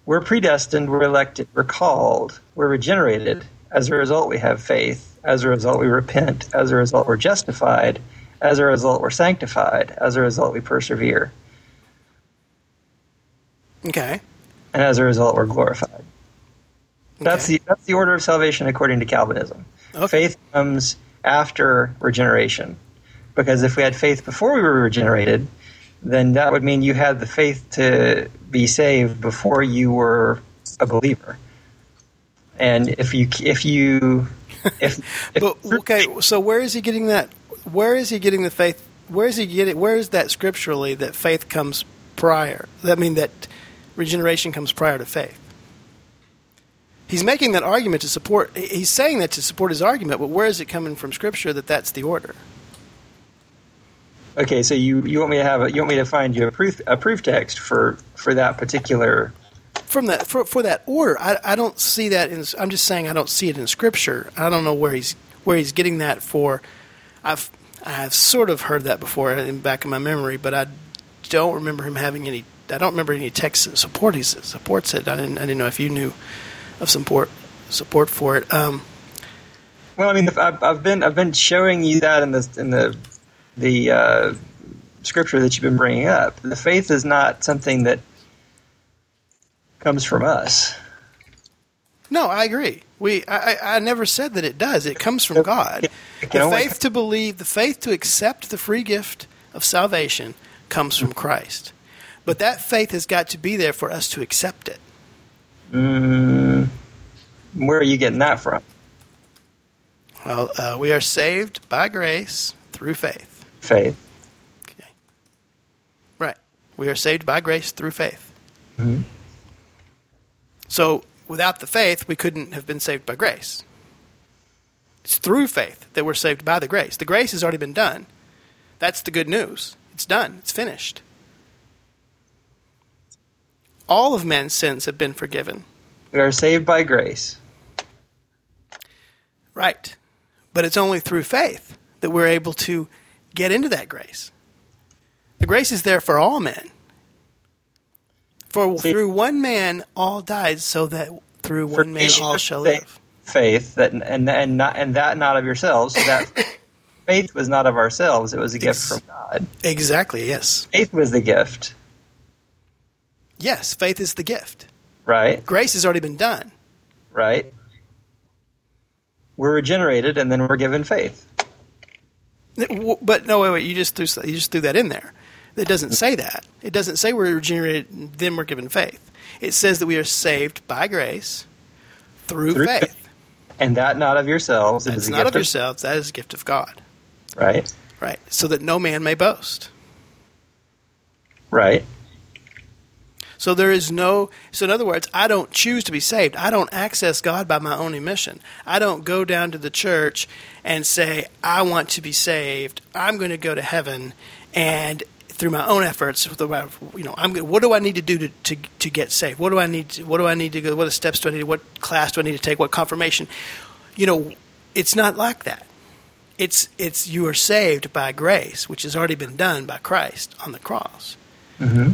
We're predestined. We're elected. We're called. We're regenerated. As a result, we have faith. As a result, we repent. As a result, we're justified. As a result, we're sanctified. As a result, we persevere. Okay. And as a result, we're glorified. That's the order of salvation according to Calvinism. Okay. Faith comes after regeneration. Because if we had faith before we were regenerated, then that would mean you had the faith to be saved before you were a believer. And so where is he getting that? Where is he getting the faith? Where is that scripturally that faith comes prior? I mean that regeneration comes prior to faith. He's making that argument to support. He's saying that to support his argument, but where is it coming from Scripture that that's the order? Okay, so you want me to find you a proof text for that particular from that for that order. I don't see that. I'm just saying I don't see it in Scripture. I don't know where he's getting that for. I've sort of heard that before in the back of my memory, but I don't remember him having any. I don't remember any text that supports it. I didn't know if you knew of support for it. Well, I mean, I've been showing you that in the scripture that you've been bringing up. The faith is not something that comes from us. No, I agree. I never said that it does. It comes from God. The faith to believe, the faith to accept the free gift of salvation comes from Christ. But that faith has got to be there for us to accept it. Where are you getting that from? We are saved by grace through faith. Faith. Okay. Right. We are saved by grace through faith. Mm-hmm. So without the faith, we couldn't have been saved by grace. It's through faith that we're saved by the grace. The grace has already been done. That's the good news. It's done. It's finished. All of men's sins have been forgiven. We are saved by grace. Right. But it's only through faith that we're able to get into that grace. The grace is there for all men. For through one man all died, so that through one man all shall live. Faith, that not of yourselves. So that faith was not of ourselves. It was a gift from God. Exactly, yes. Faith was the gift. Yes, faith is the gift. Right. Grace has already been done. Right. We're regenerated, and then we're given faith. But no, wait. You just threw that in there. It doesn't say that. It doesn't say we're regenerated, and then we're given faith. It says that we are saved by grace through faith, and that not of yourselves. It's not of yourselves. That is a gift of God. Right. Right. So that no man may boast. Right. So there is no – so in other words, I don't choose to be saved. I don't access God by my own admission. I don't go down to the church and say, I want to be saved. I'm going to go to heaven, and through my own efforts, what do I need to do to get saved? What do I need to, go? What steps do I need? What class do I need to take? What confirmation? It's not like that. It's you are saved by grace, which has already been done by Christ on the cross. Mm-hmm.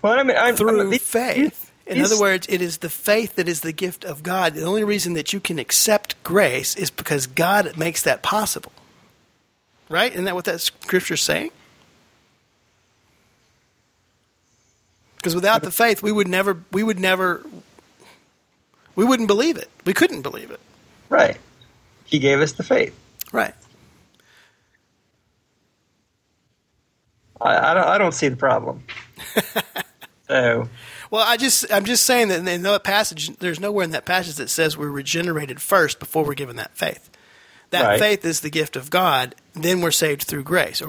Well, through faith. In other words, it is the faith that is the gift of God. The only reason that you can accept grace is because God makes that possible. Right? Isn't that what that scripture is saying? Because without the faith, we wouldn't believe it. We couldn't believe it. Right. He gave us the faith. Right. I don't see the problem. So. Well, I'm just saying that in that passage, there's nowhere in that passage that says we're regenerated first before we're given that faith. That right. Faith is the gift of God. Then we're saved through grace. I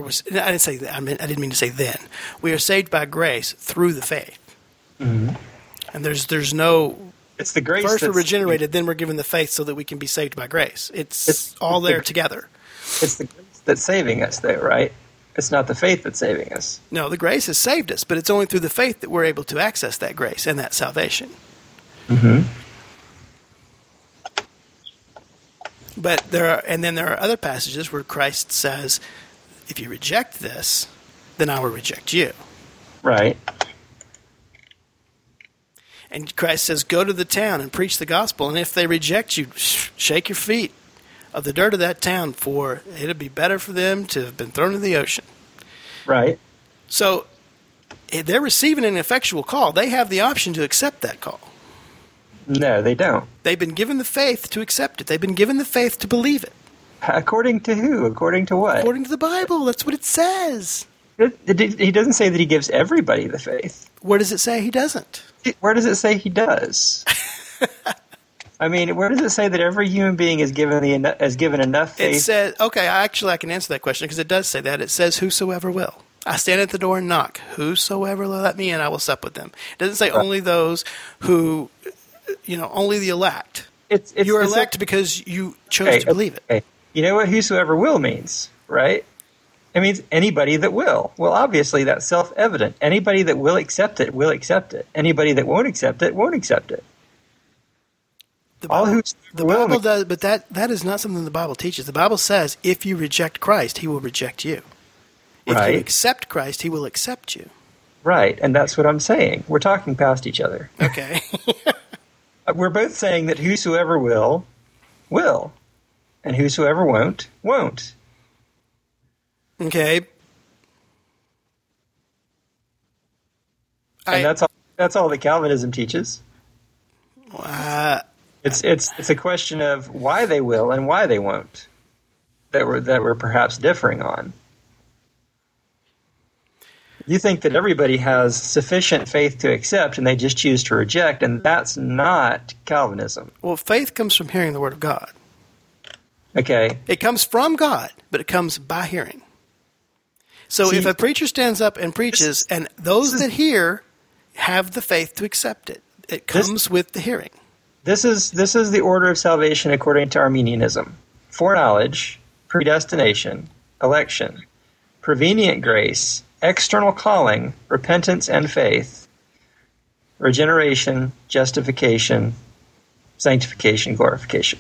didn't mean to say then. We are saved by grace through the faith. Mm-hmm. And there's no. It's the grace. First we're regenerated, then we're given the faith so that we can be saved by grace. It's all there together. It's the grace that's saving us, though, right? It's not the faith that's saving us. No, the grace has saved us, but it's only through the faith that we're able to access that grace and that salvation. Mm-hmm. But there are other passages where Christ says, if you reject this, then I will reject you. Right. And Christ says, go to the town and preach the gospel, and if they reject you, shake your feet of the dirt of that town, for it would be better for them to have been thrown into the ocean. Right. So they're receiving an effectual call. They have the option to accept that call. No, they don't. They've been given the faith to accept it. They've been given the faith to believe it. According to who? According to what? According to the Bible. That's what it says. He doesn't say that he gives everybody the faith. Where does it say he doesn't? Where does it say he does? Where does it say that every human being is given enough faith? It says, okay, I can answer that question because it does say that. It says, whosoever will. I stand at the door and knock. Whosoever will let me in, I will sup with them. It doesn't say only those who, only the elect. You're elect because you chose to believe it. Okay. You know what whosoever will means, right? It means anybody that will. Well, obviously that's self-evident. Anybody that will accept it will accept it. Anybody that won't accept it won't accept it. The Bible does, but that is not something the Bible teaches. The Bible says if you reject Christ, he will reject you. If you accept Christ, he will accept you. Right, and that's what I'm saying. We're talking past each other. Okay. We're both saying that whosoever will, and whosoever won't. Okay. And that's all that Calvinism teaches. It's a question of why they will and why they won't that we're perhaps differing on. You think that everybody has sufficient faith to accept and they just choose to reject, and that's not Calvinism. Well, faith comes from hearing the Word of God. Okay. It comes from God, but it comes by hearing. So if a preacher stands up and preaches, and those that hear have the faith to accept it, it comes with the hearing. This is the order of salvation according to Arminianism. Foreknowledge, predestination, election, prevenient grace, external calling, repentance and faith, regeneration, justification, sanctification, glorification.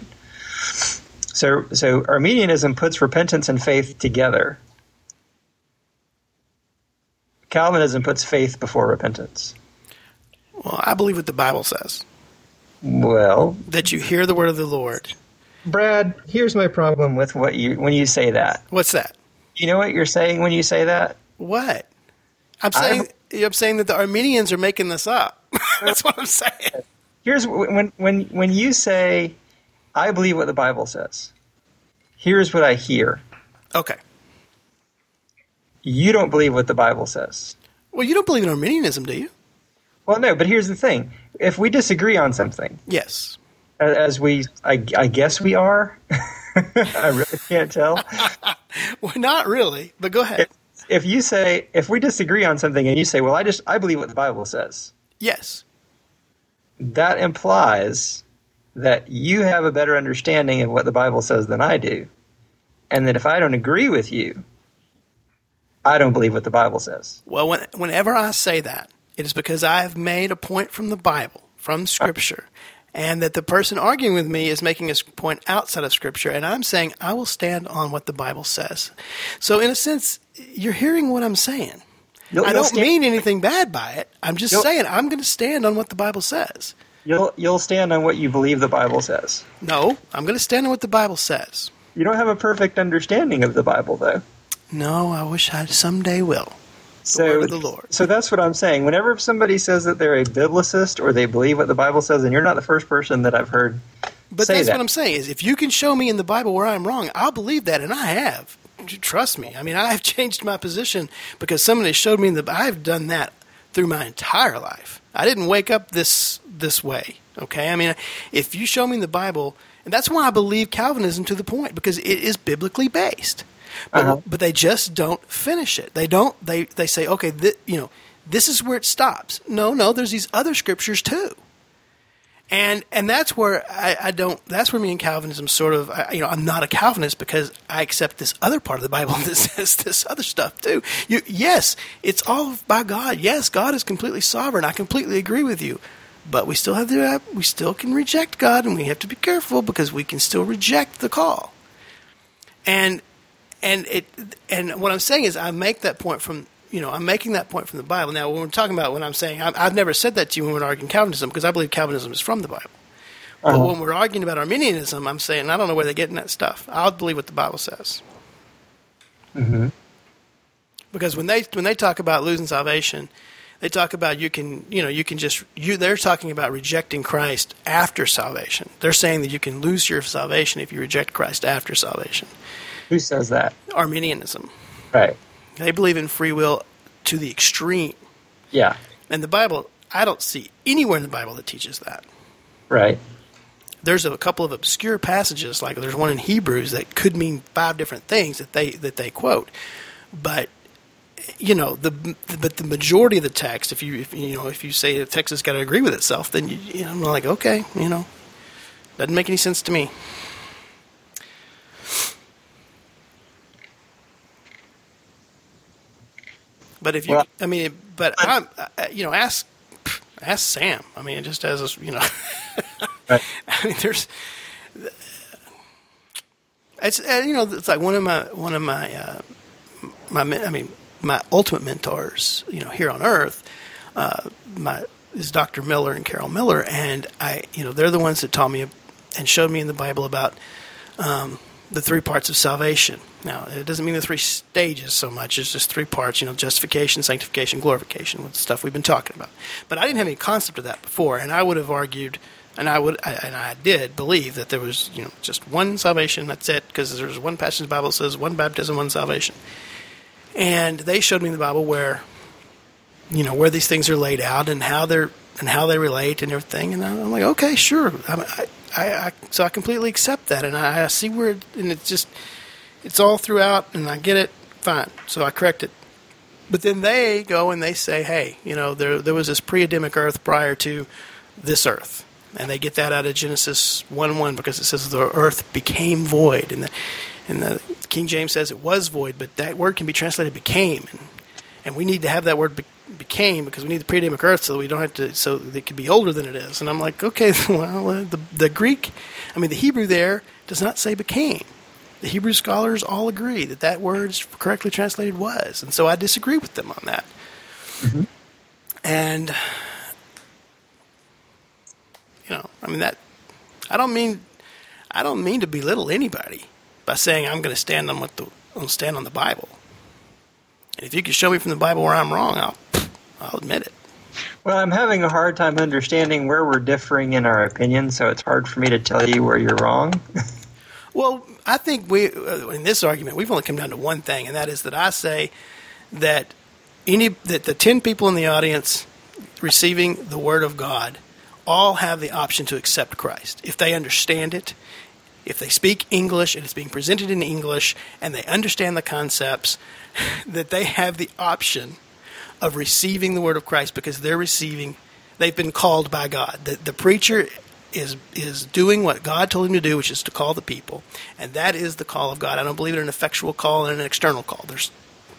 So Arminianism puts repentance and faith together. Calvinism puts faith before repentance. Well, I believe what the Bible says. Well, that you hear the word of the Lord. Brad, here's my problem with what when you say that. What's that? You know what you're saying when you say that? What? I'm saying that the Arminians are making this up. That's what I'm saying. Here's when you say, I believe what the Bible says. Here's what I hear. Okay. You don't believe what the Bible says. Well, you don't believe in Arminianism, do you? Well, no, but here's the thing. If we disagree on something. Yes. As we, I guess we are. I really can't tell. Well, not really, but go ahead. If you say, if we disagree on something and you say, well, I believe what the Bible says. Yes. That implies that you have a better understanding of what the Bible says than I do. And that if I don't agree with you, I don't believe what the Bible says. Well, whenever I say that, it is because I have made a point from the Bible, from Scripture, and that the person arguing with me is making a point outside of Scripture, and I'm saying I will stand on what the Bible says. So in a sense, you're hearing what I'm saying. I don't mean anything bad by it. I'm just saying I'm going to stand on what the Bible says. You'll stand on what you believe the Bible says. No, I'm going to stand on what the Bible says. You don't have a perfect understanding of the Bible, though. No, I wish I someday will. So, the Lord. So that's what I'm saying. Whenever somebody says that they're a biblicist or they believe what the Bible says, and you're not the first person that I've heard say that. But that's what I'm saying is if you can show me in the Bible where I'm wrong, I'll believe that, and I have. Trust me. I mean, I have changed my position because somebody showed me in the Bible. I've done that through my entire life. I didn't wake up this way, okay? I mean, if you show me in the Bible, and that's why I believe Calvinism to the point, because it is biblically based. But they just don't finish it. They don't. They say, okay, this is where it stops. No, there's these other scriptures too, and that's where I don't. That's where me and Calvinism sort of. I'm not a Calvinist because I accept this other part of the Bible that says this other stuff too. Yes, it's all by God. Yes, God is completely sovereign. I completely agree with you. But we still have we still can reject God, and we have to be careful because we can still reject the call. And what I'm saying is I'm making that point from the Bible. Now, when we're talking about when I'm saying I've never said that to you when we're arguing Calvinism because I believe Calvinism is from the Bible. Uh-huh. But when we're arguing about Arminianism, I'm saying I don't know where they're getting that stuff. I'll believe what the Bible says. Mm-hmm. Because when they talk about losing salvation, they talk about they're talking about rejecting Christ after salvation. They're saying that you can lose your salvation if you reject Christ after salvation. Who says that? Arminianism. Right. They believe in free will to the extreme. Yeah. And the Bible, I don't see anywhere in the Bible that teaches that. Right. There's a couple of obscure passages, like there's one in Hebrews that could mean 5 different things that they quote. But the majority of the text, if you say the text has got to agree with itself, then I'm like, okay, doesn't make any sense to me. But if you, well, I mean, but I'm, ask Sam. I mean, it just has, right. I mean, it's like my ultimate mentors, here on earth, is Dr. Miller and Carol Miller. And they're the ones that taught me and showed me in the Bible about, the 3 parts of salvation. Now, it doesn't mean the 3 stages so much. It's just 3 parts, justification, sanctification, glorification, with the stuff we've been talking about. But I didn't have any concept of that before, and I would have argued, and I did believe that there was, just one salvation, that's it, because there's one passage in the Bible that says one baptism, one salvation. And they showed me in the Bible where, where these things are laid out and how they relate and everything. And I'm like, okay, sure. I So I completely accept that, and I see where, and it's just, it's all throughout, and I get it, fine. So I correct it. But then they go and they say, hey, you know, there was this pre-Adamic earth prior to this earth. And they get that out of Genesis 1:1 because it says the earth became void. And the King James says it was void, but that word can be translated became. And we need to have that word became because we need the pre-Adamic earth so we don't have to, so it could be older than it is. And I'm like, okay, well, the Greek, I mean, the Hebrew there does not say became. The Hebrew scholars all agree that that word is correctly translated was. And so I disagree with them on that. Mm-hmm. And, you know, I mean, that, I don't mean to belittle anybody by saying I'm going to stand on the Bible. And if you can show me from the Bible where I'm wrong, I'll admit it. Well, I'm having a hard time understanding where we're differing in our opinion, so it's hard for me to tell you where you're wrong. Well, I think in this argument, we've only come down to one thing, and that is that I say that that the 10 people in the audience receiving the Word of God all have the option to accept Christ. If they understand it, if they speak English and it's being presented in English and they understand the concepts, that they have the option of receiving the Word of Christ because they've been called by God. The preacher is doing what God told him to do, which is to call the people, and that is the call of God. I don't believe in an effectual call and an external call. There's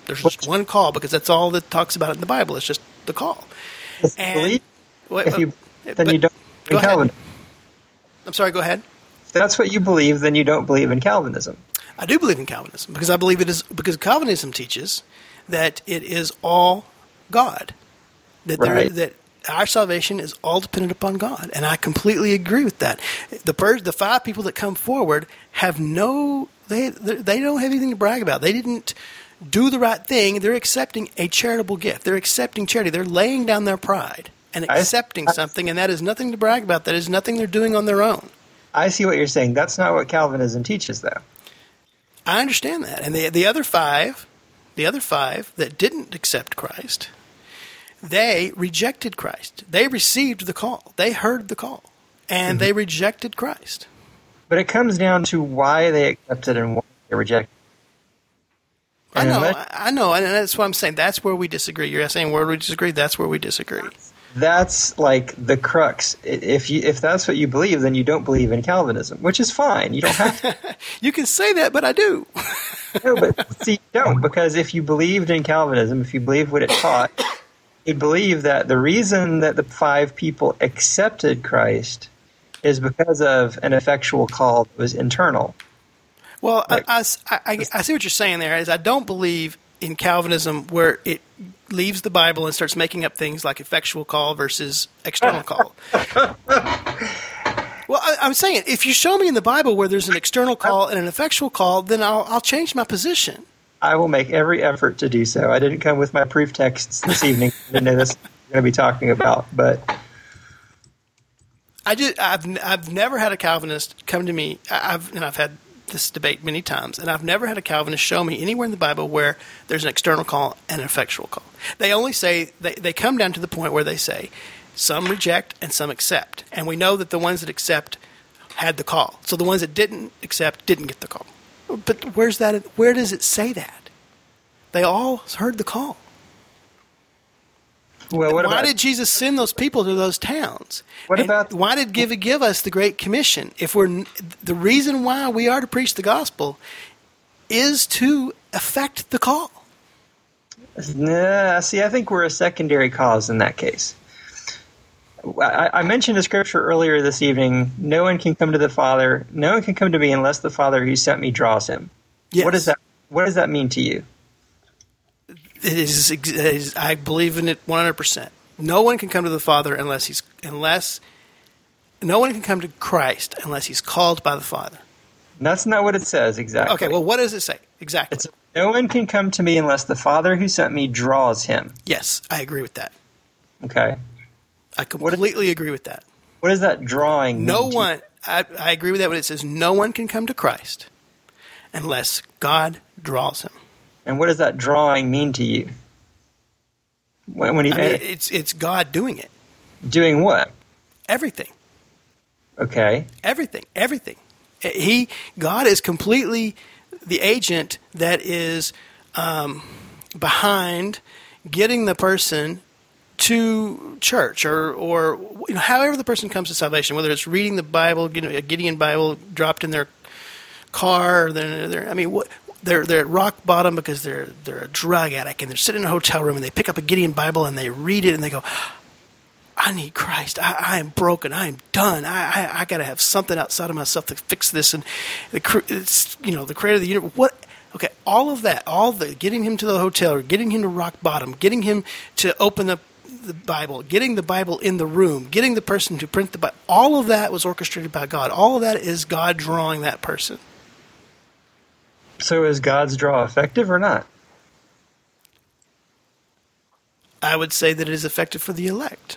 just one call because that's all that talks about it in the Bible. It's just the call. If you don't believe in Calvinism. I'm sorry, go ahead. If that's what you believe, then you don't believe in Calvinism. I do believe in Calvinism because Calvinism teaches that it is all God. Our salvation is all dependent upon God, and I completely agree with that. The 5 people that come forward have they don't have anything to brag about. They didn't do the right thing. They're accepting a charitable gift. They're accepting charity. They're laying down their pride and accepting something, and that is nothing to brag about. That is nothing they're doing on their own. I see what you're saying. That's not what Calvinism teaches, though. I understand that, and the other five that didn't accept Christ. They rejected Christ. They received the call. They heard the call. And they rejected Christ. But it comes down to why they accepted and why they rejected. And I know. And that's what I'm saying. That's where we disagree. You're saying where we disagree. That's where we disagree. That's like the crux. If that's what you believe, then you don't believe in Calvinism, which is fine. You don't have to. You can say that, but I do. No, but see, you don't. Because if you believed in Calvinism, if you believed what it taught, you'd believe that the reason that the 5 people accepted Christ is because of an effectual call that was internal. Well, like, I see what you're saying there. Is I don't believe in Calvinism where it leaves the Bible and starts making up things like effectual call versus external call. Well, I'm saying if you show me in the Bible where there's an external call and an effectual call, then I'll change my position. I will make every effort to do so. I didn't come with my proof texts this evening. I didn't know this is going to be talking about, but I've never had a Calvinist come to me. I've had this debate many times, and I've never had a Calvinist show me anywhere in the Bible where there's an external call and an effectual call. They only say they come down to the point where they say some reject and some accept, and we know that the ones that accept had the call, so the ones that didn't accept didn't get the call. But where's that? Where does it say that? They all heard the call. Well, why did Jesus send those people to those towns? Why did give us the Great Commission? If the reason why we are to preach the gospel is to affect the call. Nah, see, I think we're a secondary cause in that case. I mentioned a scripture earlier this evening. No one can come to the Father. No one can come to me unless the Father who sent me draws him. Yes. What does that mean to you? It is, I believe in it 100%. No one can come to the Father no one can come to Christ unless he's called by the Father. And that's not what it says exactly. Okay, well, what does it say exactly? It's, no one can come to me unless the Father who sent me draws him. Yes, I agree with that. Okay. I completely agree with that. What is that drawing mean? No one. I agree with that when it says no one can come to Christ unless God draws him. And what does that drawing mean to you? When it's God doing it. Doing what? Everything. Okay. Everything. God is completely the agent that is behind getting the person to church or however the person comes to salvation, whether it's reading the Bible, a Gideon Bible dropped in their car, or they're at rock bottom because they're a drug addict and they're sitting in a hotel room and they pick up a Gideon Bible and they read it and they go, I need Christ. I am broken. I am done. I got to have something outside of myself to fix this. And the creator of the universe. What? Okay, all of that, getting him to the hotel, or getting him to rock bottom, getting him to open up the Bible, getting the Bible in the room, getting the person to print the Bible. All of that was orchestrated by God. All of that is God drawing that person. So is God's draw effective or not? I would say that it is effective for the elect.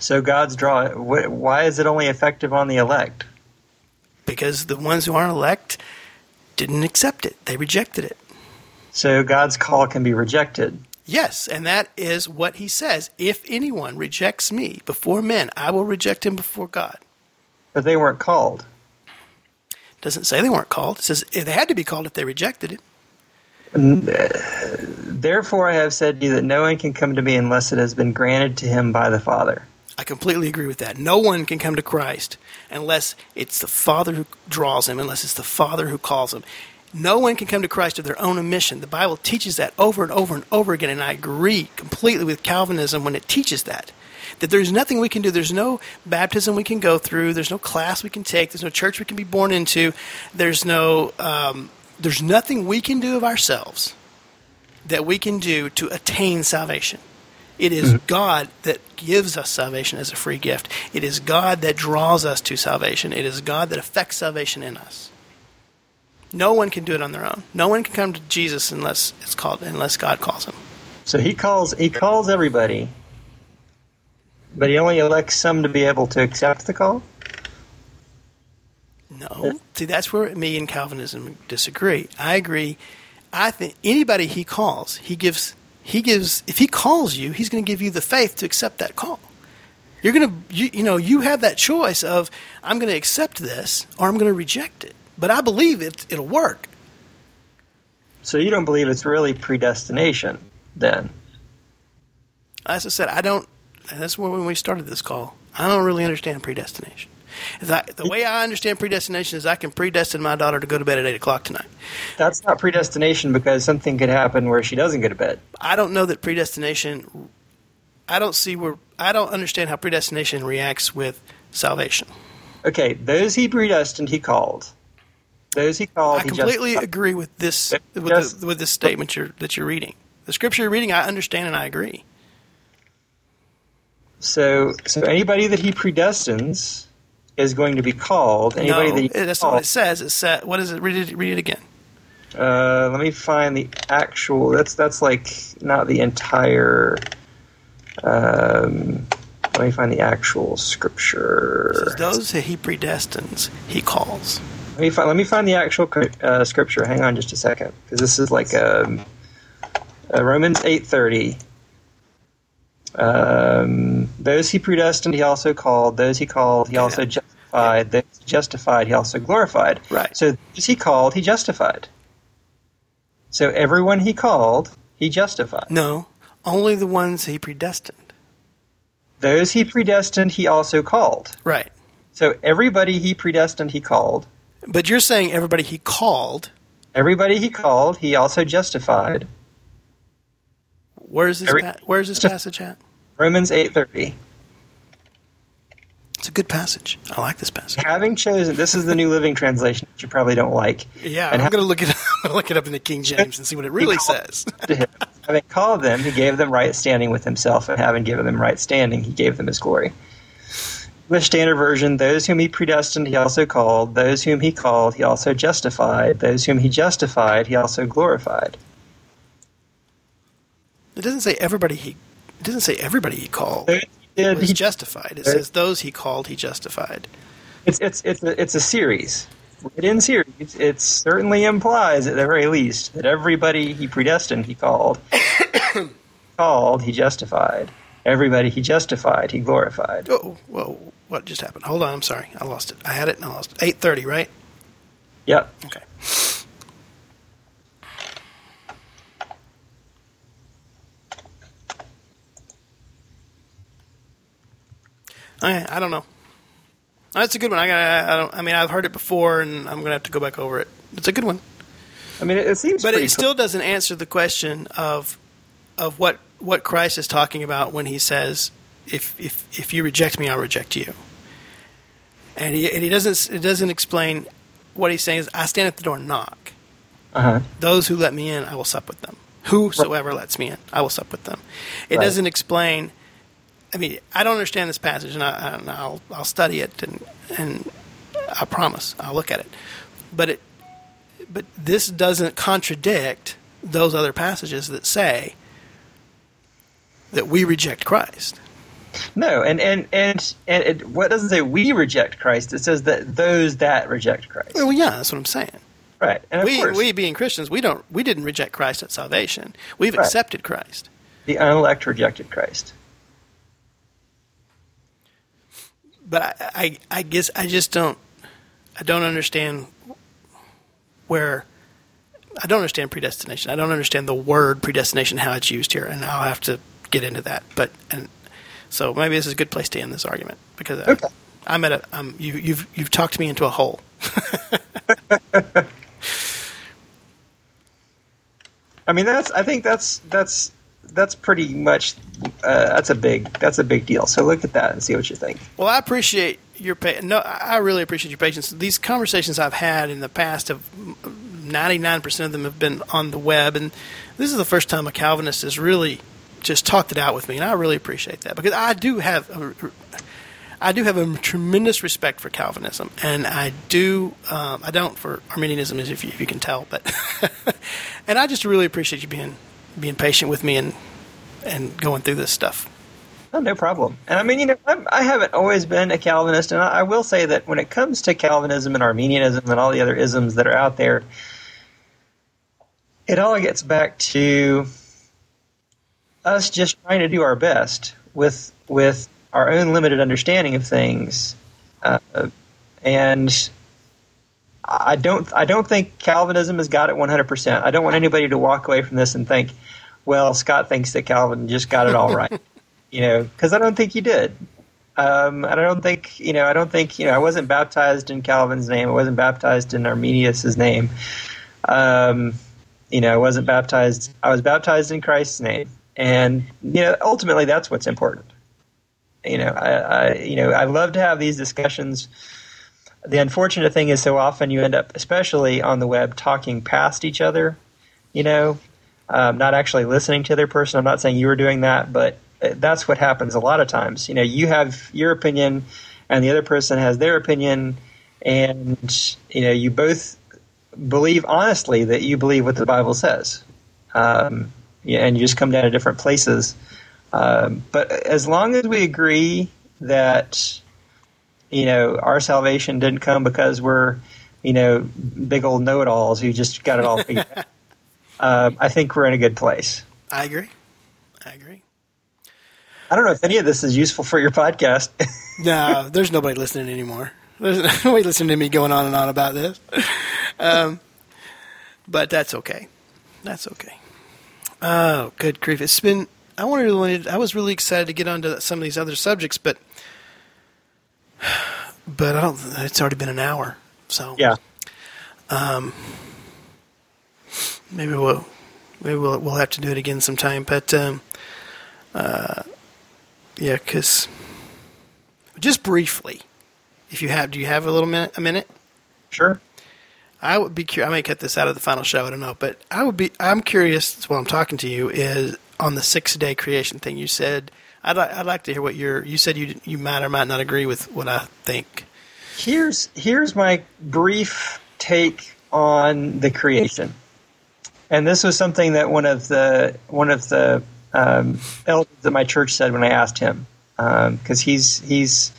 So God's draw, why is it only effective on the elect? Because the ones who aren't elect didn't accept it. They rejected it. So God's call can be rejected. Yes, and that is what he says. If anyone rejects me before men, I will reject him before God. But they weren't called. It doesn't say they weren't called. It says they had to be called if they rejected it. Therefore I have said to you that no one can come to me unless it has been granted to him by the Father. I completely agree with that. No one can come to Christ unless it's the Father who draws him, unless it's the Father who calls him. No one can come to Christ of their own omission. The Bible teaches that over and over and over again, and I agree completely with Calvinism when it teaches that there's nothing we can do. There's no baptism we can go through. There's no class we can take. There's no church we can be born into. There's nothing we can do of ourselves that we can do to attain salvation. It is God that gives us salvation as a free gift. It is God that draws us to salvation. It is God that affects salvation in us. No one can do it on their own. No one can come to Jesus unless God calls him. So he calls everybody, but he only elects some to be able to accept the call? No. See, that's where me and Calvinism disagree. I agree. I think anybody he calls, he gives. If he calls you, he's going to give you the faith to accept that call. You're going to, you have that choice of I'm going to accept this or I'm going to reject it. But I believe it'll work. So you don't believe it's really predestination, then? As I said, I don't. That's when we started this call. I don't really understand predestination. The way I understand predestination is I can predestine my daughter to go to bed at 8 o'clock tonight. That's not predestination because something could happen where she doesn't go to bed. I don't know that predestination – I don't understand how predestination reacts with salvation. Okay, those he predestined, he called. Those he called, he justified. I completely agree with this with this statement that you're reading. The scripture you're reading, I understand and I agree. So anybody that he predestines – is going to be called. That's not what it says. What is it? Read it again. Let me find the actual. That's like not the entire. Let me find the actual scripture. It says, those that he predestines, he calls. Let me find the actual scripture. Hang on just a second, because this is like Romans 8:30. Those he predestined, he also called. Those he called, he also justified. Those he justified, he also glorified. Right. So those he called, he justified. So everyone he called, he justified. No, only the ones he predestined. Those he predestined, he also called. Right. So everybody he predestined, he called. But you're saying everybody he called. Everybody he called, he also justified. Where's this passage at? Romans 8:30. It's a good passage. I like this passage. Having chosen, this is the New Living Translation, which you probably don't like. Yeah, I'm going to look it up in the King James and see what it really says. Having called them, he gave them right standing with himself, and having given them right standing, he gave them his glory. English Standard Version, those whom he predestined, he also called. Those whom he called, he also justified. Those whom he justified, he also glorified. It doesn't say everybody he called. He justified. It says those he called, he justified. It's a series. In series, it certainly implies, at the very least, that everybody he predestined, he called. He justified. Everybody he justified, he glorified. Oh, whoa, what just happened? Hold on, I'm sorry. I lost it. I had it and I lost it. 8:30, right? Yep. Okay. I don't know. That's a good one. I've heard it before, and I'm gonna have to go back over it. It's a good one. I mean, it seems, but it still doesn't answer the question of what Christ is talking about when he says, "If you reject me, I'll reject you." And it doesn't explain what he's saying is, "I stand at the door and knock. Uh-huh. Those who let me in, I will sup with them. Whosoever lets me in, I will sup with them." It doesn't explain. I mean, I don't understand this passage, and I'll study it, and I promise I'll look at it. But this doesn't contradict those other passages that say that we reject Christ. No, and it, what doesn't say we reject Christ? It says that those that reject Christ. Well, yeah, that's what I'm saying. Right, and of course, we being Christians, we didn't reject Christ at salvation. We've accepted Christ. The unelect rejected Christ. But I guess I just don't understand predestination. I don't understand the word predestination, how it's used here, and I'll have to get into that. But so maybe this is a good place to end this argument, because okay. I'm at you've talked me into a hole. I mean, that's pretty much that's a big deal. So look at that and see what you think. Well, I appreciate I really appreciate your patience. These conversations I've had in the past, 99% of them have been on the web, and this is the first time a Calvinist has really just talked it out with me, and I really appreciate that, because I do have a tremendous respect for Calvinism, and I don't for Arminianism, if you can tell, but and I just really appreciate you being patient with me and going through this stuff. Oh, no problem. And I mean, I haven't always been a Calvinist, and I will say that when it comes to Calvinism and Arminianism and all the other isms that are out there, it all gets back to us just trying to do our best with our own limited understanding of things, and I don't think Calvinism has got it 100%. I don't want anybody to walk away from this and think, well, Scott thinks that Calvin just got it all right, because I don't think he did. I wasn't baptized in Calvin's name. I wasn't baptized in Arminius' name. I wasn't baptized. I was baptized in Christ's name. And, ultimately that's what's important. I love to have these discussions. The unfortunate thing is so often you end up, especially on the web, talking past each other, not actually listening to their person. I'm not saying you were doing that, but that's what happens a lot of times. You have your opinion and the other person has their opinion, and, you both believe honestly that you believe what the Bible says. And you just come down to different places. But as long as we agree that our salvation didn't come because we're, big old know-it-alls who just got it all figured out. I think we're in a good place. I agree. I don't know if any of this is useful for your podcast. No, there's nobody listening anymore. There's nobody listening to me going on and on about this. But that's okay. Oh, good grief. It's been – I was really excited to get onto some of these other subjects, but – it's already been an hour, so yeah. Maybe we'll have to do it again sometime. But because just briefly, if you have, do you have a minute? Sure. I would be curious. I may cut this out of the final show. I don't know, but I'm curious while I'm talking to you is on the 6-day creation thing. You said. I'd like to hear what you said. You might or might not agree with what I think. Here's my brief take on the creation, and this was something that one of the elders at my church said when I asked him, because he's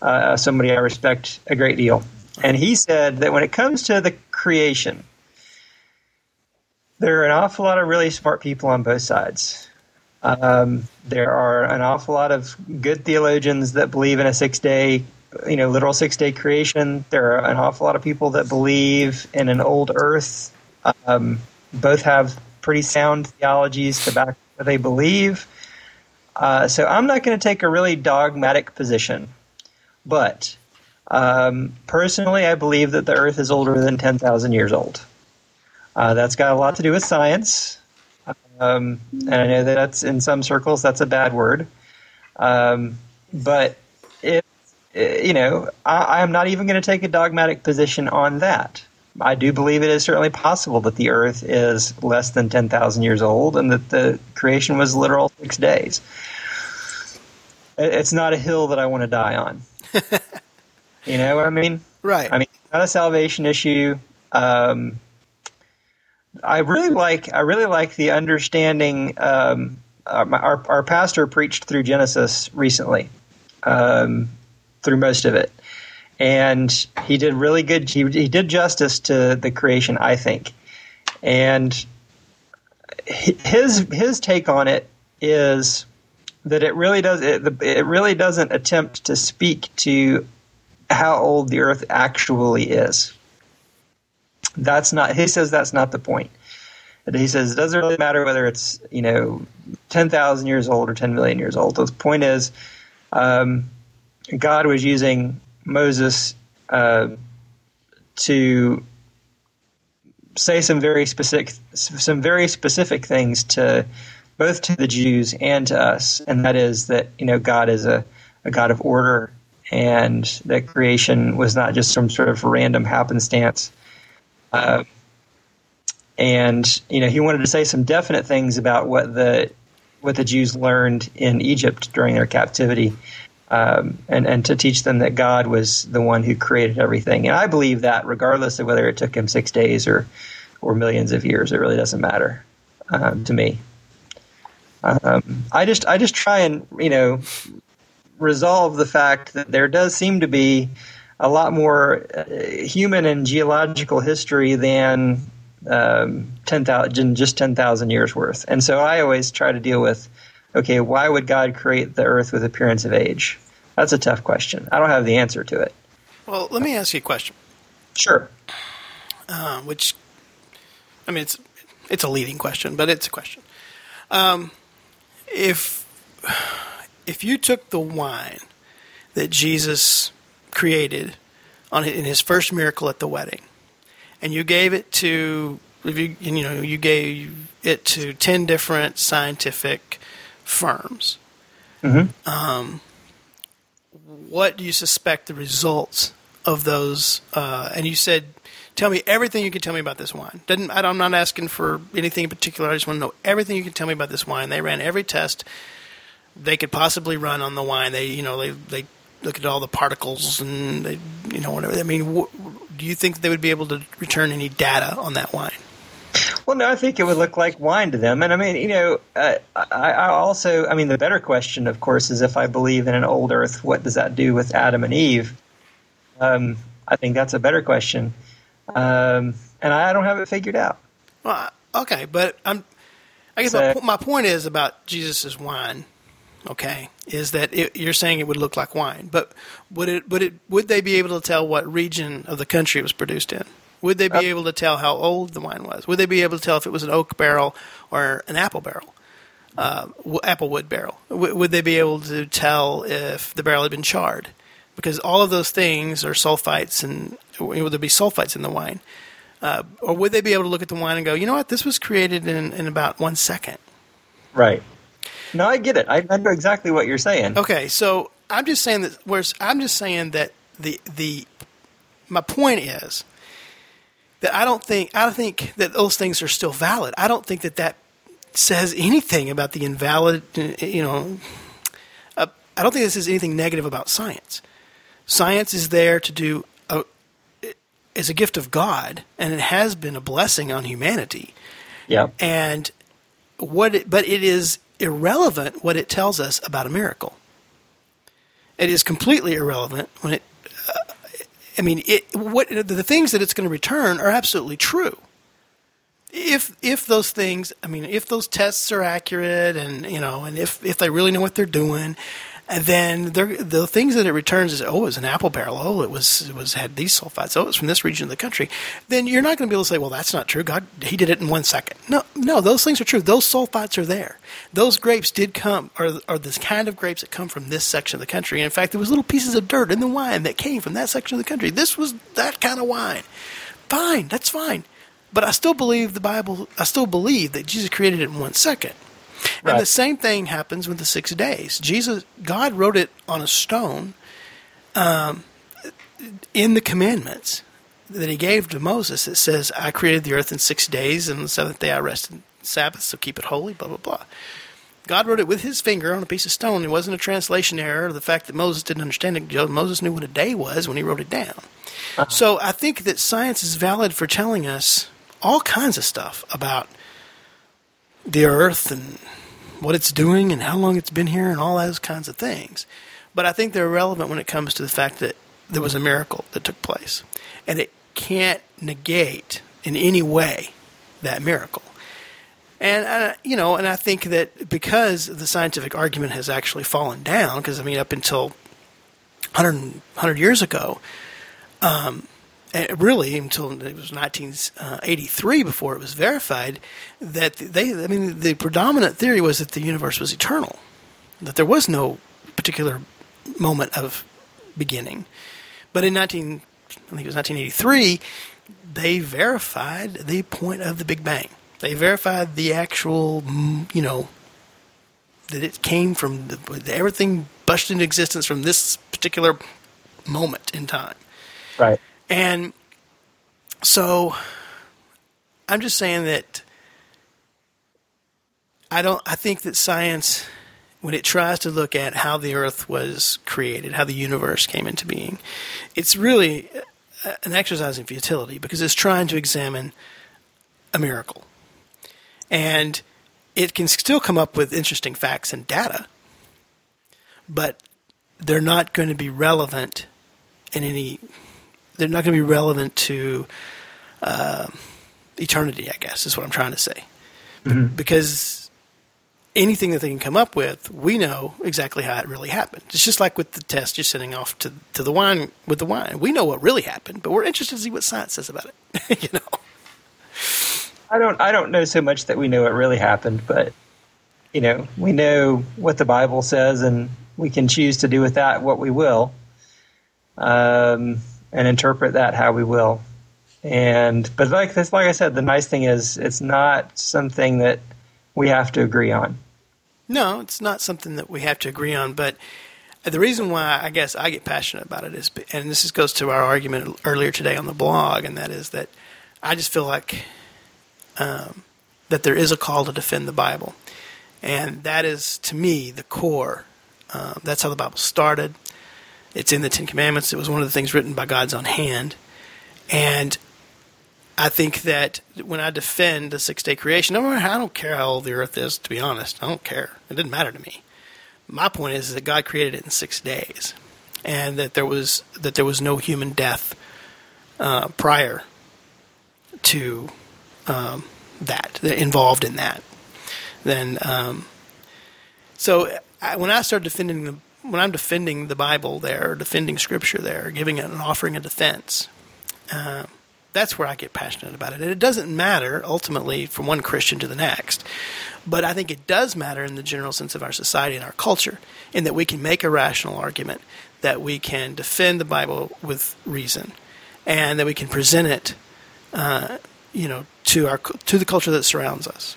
somebody I respect a great deal, and he said that when it comes to the creation, there are an awful lot of really smart people on both sides. There are an awful lot of good theologians that believe in a six-day, literal six-day creation. There are an awful lot of people that believe in an old earth. Both have pretty sound theologies to back what they believe. So I'm not going to take a really dogmatic position. But personally, I believe that the earth is older than 10,000 years old. That's got a lot to do with science. And I know that that's, in some circles, that's a bad word. But, I'm not even going to take a dogmatic position on that. I do believe it is certainly possible that the earth is less than 10,000 years old and that the creation was literal 6 days. It's not a hill that I want to die on. You know what I mean? Right. I mean, it's not a salvation issue. I really like the understanding. Our pastor preached through Genesis recently, through most of it, and he did really good. He did justice to the creation, I think, and his take on it is that it really doesn't attempt to speak to how old the earth actually is. He says that's not the point. He says it doesn't really matter whether it's 10,000 years old or 10 million years old. The point is, God was using Moses to say some very specific things to both to the Jews and to us, and that is that God is a God of order, and that creation was not just some sort of random happenstance. He wanted to say some definite things about what the Jews learned in Egypt during their captivity, and to teach them that God was the one who created everything. And I believe that regardless of whether it took him 6 days or millions of years, it really doesn't matter to me. I just try and resolve the fact that there does seem to be a lot more human and geological history than just 10,000 years worth. And so I always try to deal with, okay, why would God create the earth with appearance of age? That's a tough question. I don't have the answer to it. Well, let me ask you a question. Sure. It's a leading question, but it's a question. If you took the wine that Jesus created in his first miracle at the wedding, and you gave it to 10 different scientific firms. Mm-hmm. What do you suspect the results of those? And you said, "Tell me everything you can tell me about this wine." I'm not asking for anything in particular. I just want to know everything you can tell me about this wine. They ran every test they could possibly run on the wine. They look at all the particles and whatever. I mean, do you think they would be able to return any data on that wine? Well, no, I think it would look like wine to them. And I mean, I also, the better question, of course, is if I believe in an old earth, what does that do with Adam and Eve? I think that's a better question. And I don't have it figured out. Well, okay, but my point is about Jesus's wine. Okay, is that you're saying it would look like wine, but would they be able to tell what region of the country it was produced in? Would they be able to tell how old the wine was? Would they be able to tell if it was an oak barrel or an apple barrel, applewood barrel? Would they be able to tell if the barrel had been charred? Because all of those things are sulfites, and would there be sulfites in the wine? Or would they be able to look at the wine and go, you know what, this was created in about 1 second? Right. No, I get it. I know exactly what you're saying. Okay, so my point is that I don't think that those things are still valid. I don't think that says anything about the invalid. I don't think this is anything negative about science. Science is there to do is a gift of God, and it has been a blessing on humanity. Yeah, and but it is irrelevant what it tells us about a miracle. It is completely irrelevant when it. The things that it's going to return are absolutely true. if those things, I mean, if those tests are accurate, and you know, and if they really know what they're doing, and then the things that it returns is, oh, it was an apple barrel, oh, it had these sulfites, oh, it was from this region of the country, then you're not going to be able to say, well, that's not true. God, he did it in 1 second. No, those things are true. Those sulfites are there. Those grapes did come, or this kind of grapes that come from this section of the country. And in fact, there was little pieces of dirt in the wine that came from that section of the country. This was that kind of wine. Fine, that's fine. But I still believe the Bible, I still believe that Jesus created it in 1 second. Right. And the same thing happens with the 6 days. God wrote it on a stone in the commandments that he gave to Moses. It says, I created the earth in 6 days, and on the seventh day I rested Sabbath, so keep it holy, blah, blah, blah. God wrote it with his finger on a piece of stone. It wasn't a translation error or the fact that Moses didn't understand it. Moses knew what a day was when he wrote it down. Uh-huh. So I think that science is valid for telling us all kinds of stuff about the earth and what it's doing and how long it's been here and all those kinds of things. But I think they're irrelevant when it comes to the fact that there was a miracle that took place. And it can't negate in any way that miracle. And, I think that because the scientific argument has actually fallen down, because, I mean, up until 100 years ago, and really, until it was 1983 before it was verified, that the predominant theory was that the universe was eternal, that there was no particular moment of beginning. But in 1983, they verified the point of the Big Bang. They verified the actual, that it came from everything burst into existence from this particular moment in time. Right. And so I'm just saying that I think that science, when it tries to look at how the earth was created, how the universe came into being, it's really an exercise in futility because it's trying to examine a miracle. And it can still come up with interesting facts and data, but they're not going to be relevant in any they're not going to be relevant to eternity, I guess, is what I'm trying to say. Mm-hmm. Because anything that they can come up with, we know exactly how it really happened. It's just like with the test you're sending off to the wine with the wine. We know what really happened, but we're interested to see what science says about it. I don't know so much that we know what really happened, but we know what the Bible says, and we can choose to do with that what we will. And interpret that how we will. But like I said, the nice thing is it's not something that we have to agree on. No, it's not something that we have to agree on. But the reason why I guess I get passionate about it is, and this goes to our argument earlier today on the blog, and that is that I just feel like that there is a call to defend the Bible. And that is, to me, the core. That's how the Bible started. It's in the Ten Commandments. It was one of the things written by God's own hand. And I think that when I defend the six-day creation, I don't care how old the earth is, to be honest. I don't care. It didn't matter to me. My point is that God created it in 6 days and that there was no human death prior to involved in that. Then, when I'm defending the Bible there, defending Scripture there, giving it an offering of defense, that's where I get passionate about it. And it doesn't matter, ultimately, from one Christian to the next. But I think it does matter in the general sense of our society and our culture, in that we can make a rational argument, that we can defend the Bible with reason, and that we can present it to the culture that surrounds us.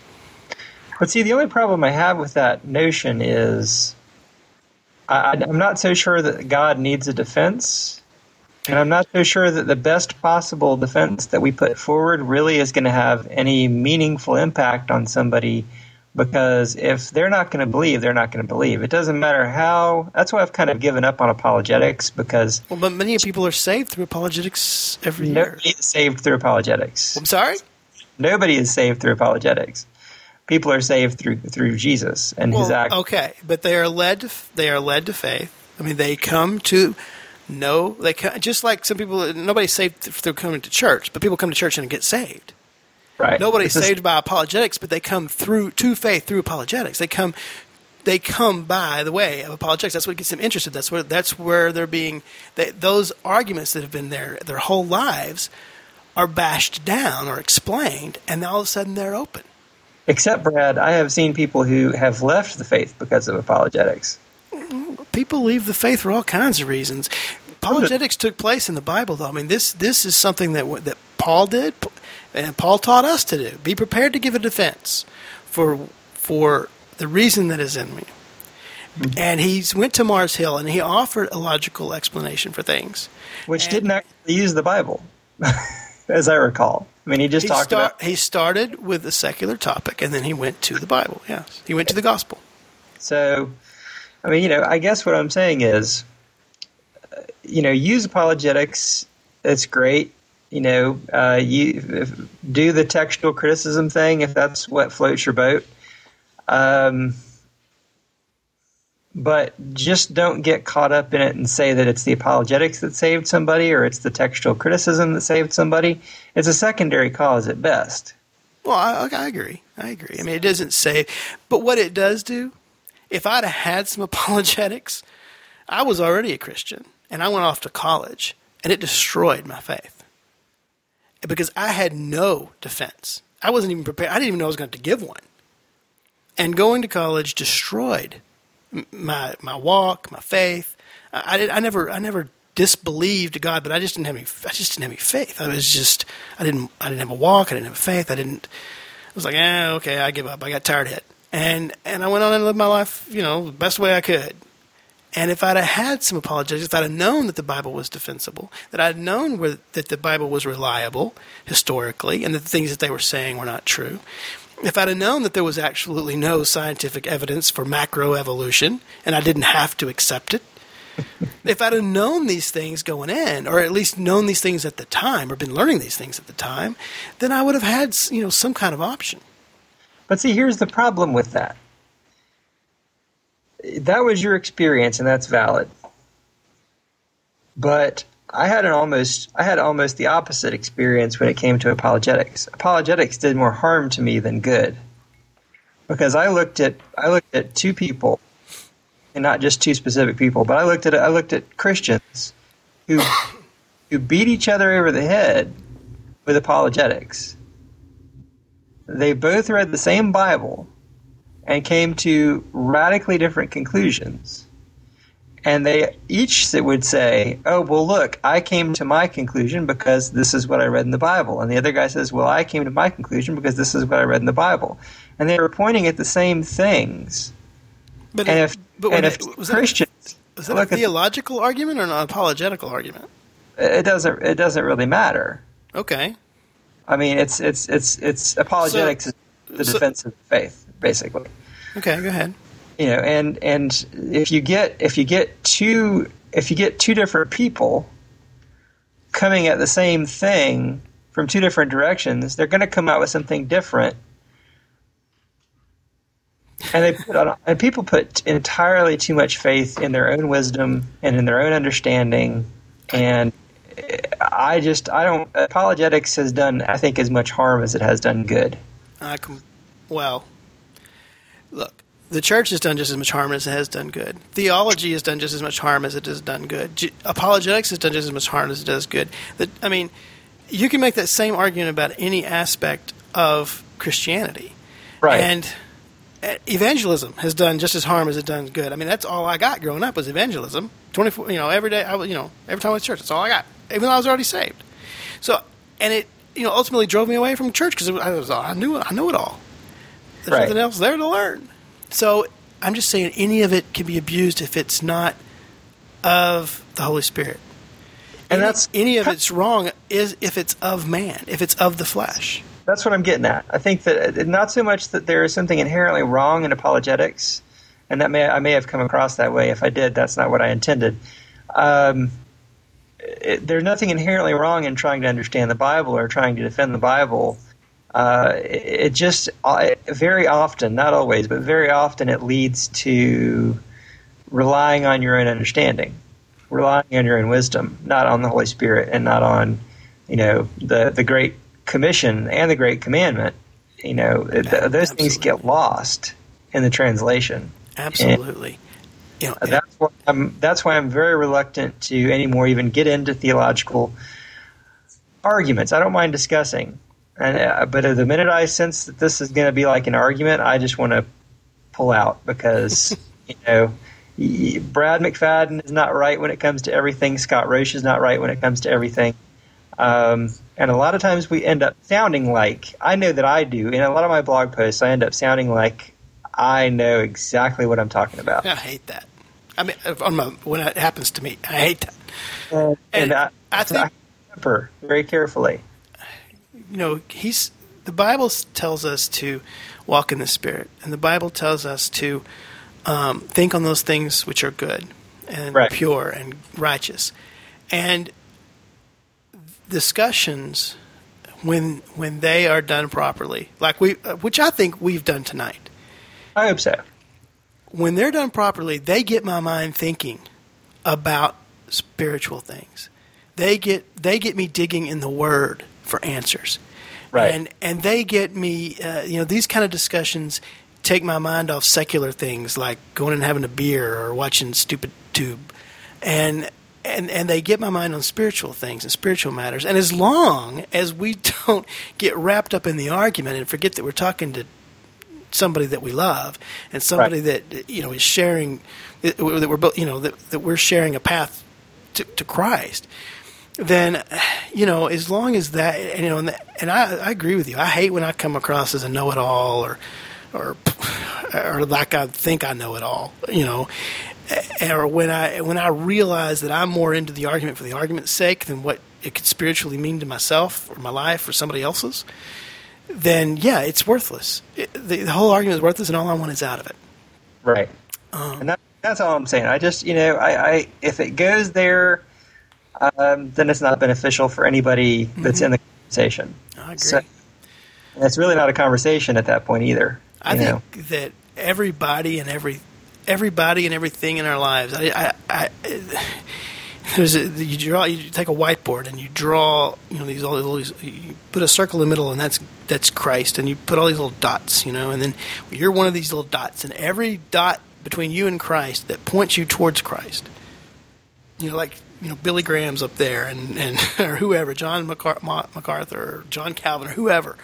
But see, the only problem I have with that notion is I'm not so sure that God needs a defense, and I'm not so sure that the best possible defense that we put forward really is going to have any meaningful impact on somebody, because if they're not going to believe, they're not going to believe. It doesn't matter how. That's why I've kind of given up on apologetics, because... Well, but many people are saved through apologetics every year. Nobody is saved through apologetics. I'm sorry? Nobody is saved through apologetics. People are saved through Jesus and his act. Okay, but they are led to faith. I mean, they come to know they come, just like some people. Nobody's saved through coming to church, but people come to church and get saved. Right. Nobody's saved by apologetics, but they come through to faith through apologetics. They come by the way of apologetics. That's what gets them interested. That's where they're being. Those arguments that have been there their whole lives are bashed down or explained, and all of a sudden they're open. Except, Brad, I have seen people who have left the faith because of apologetics. People leave the faith for all kinds of reasons. Apologetics took place in the Bible, though. I mean, this is something that Paul did, and Paul taught us to do. Be prepared to give a defense for the reason that is in me. Mm-hmm. And he went to Mars Hill, and he offered a logical explanation for things. Which didn't actually use the Bible, as I recall. I mean, he started with a secular topic, and then he went to the Bible, yes. He went to the gospel. So, I mean, I guess what I'm saying is, use apologetics. It's great. Do the textual criticism thing if that's what floats your boat. But just don't get caught up in it and say that it's the apologetics that saved somebody or it's the textual criticism that saved somebody. It's a secondary cause at best. Well, I agree. I mean, it doesn't save. But what it does do, if I'd have had some apologetics, I was already a Christian, and I went off to college, and it destroyed my faith because I had no defense. I wasn't even prepared. I didn't even know I was going to have to give one. And going to college destroyed my walk, my faith. I never disbelieved God, but I just didn't have any faith. I didn't have a walk. I didn't have a faith. I was like, okay, I give up. I got tired of it, and I went on and lived my life, the best way I could. And if I'd have had some apologetics, if I'd have known that the Bible was defensible, that I'd known that the Bible was reliable historically, and that the things that they were saying were not true. If I'd have known that there was absolutely no scientific evidence for macroevolution, and I didn't have to accept it, if I'd have known these things going in, or at least known these things at the time, or been learning these things at the time, then I would have had some kind of option. But see, here's the problem with that. That was your experience, and that's valid. But I had almost the opposite experience when it came to apologetics. Apologetics did more harm to me than good, because I looked at two people, and not just two specific people, but I looked at Christians who beat each other over the head with apologetics. They both read the same Bible and came to radically different conclusions. And they each would say, oh, well, look, I came to my conclusion because this is what I read in the Bible. And the other guy says, well, I came to my conclusion because this is what I read in the Bible. And they were pointing at the same things. Was that a theological argument or an apologetical argument? It doesn't really matter. Okay. I mean, it's apologetics is the defense of faith, basically. Okay, go ahead. And if you get two different people coming at the same thing from two different directions, they're going to come out with something different. And people put entirely too much faith in their own wisdom and in their own understanding. And apologetics has done, I think, as much harm as it has done good. Look. The church has done just as much harm as it has done good. Theology has done just as much harm as it has done good. Apologetics has done just as much harm as it does good. You can make that same argument about any aspect of Christianity. Right. And evangelism has done just as harm as it done good. I mean, that's all I got growing up was evangelism. 24, every day, every time I went to church, that's all I got. Even though I was already saved. So, and it, ultimately drove me away from church because I knew it all. There's nothing else there to learn. So I'm just saying any of it can be abused if it's not of the Holy Spirit. And any of it's wrong is if it's of man, if it's of the flesh. That's what I'm getting at. I think that not so much that there is something inherently wrong in apologetics, and that I may have come across that way. If I did, that's not what I intended. There's nothing inherently wrong in trying to understand the Bible or trying to defend the Bible. Very often, not always, but very often it leads to relying on your own understanding, relying on your own wisdom, not on the Holy Spirit and not on, the Great Commission and the Great Commandment, you know, those things get lost in the translation. Absolutely. And, you know, that's why I'm very reluctant to anymore even get into theological arguments. I don't mind discussing, but the minute I sense that this is going to be like an argument, I just want to pull out because you know, Brad McFadden is not right when it comes to everything. Scott Roche is not right when it comes to everything. And a lot of times we end up sounding like, I know that I do, in a lot of my blog posts, I end up sounding like I know exactly what I'm talking about. I hate that. I mean, when it happens to me, I hate that. And I think temper very carefully. You know, the Bible tells us to walk in the Spirit, and the Bible tells us to think on those things which are good and pure and righteous. And discussions, when they are done properly, which I think we've done tonight. I hope so. When they're done properly, they get my mind thinking about spiritual things. They get me digging in the Word for answers. Right. And they get me. You know, these kind of discussions take my mind off secular things like going and having a beer or watching Stupid Tube, and they get my mind on spiritual things and spiritual matters. And as long as we don't get wrapped up in the argument and forget that we're talking to somebody that we love and somebody that you know is sharing that we're sharing a path to Christ, then you know, as long as that, you know, and I agree with you. I hate when I come across as a know-it-all or like I think I know it all, you know. Or when I realize that I'm more into the argument for the argument's sake than what it could spiritually mean to myself or my life or somebody else's, then yeah, it's worthless. The whole argument is worthless, and all I want is out of it. Right. And that's all I'm saying. I just, you know, I if it goes there, then it's not beneficial for anybody that's in the conversation. I agree. So, and it's really not a conversation at that point either. I think that everybody and everything in our lives. You take a whiteboard and you draw, you know, these all these, you put a circle in the middle, and that's Christ, and you put all these little dots, you know, and then you're one of these little dots, and every dot between you and Christ that points you towards Christ. You know, like, you know, Billy Graham's up there, and or whoever, John MacArthur, or John Calvin, or whoever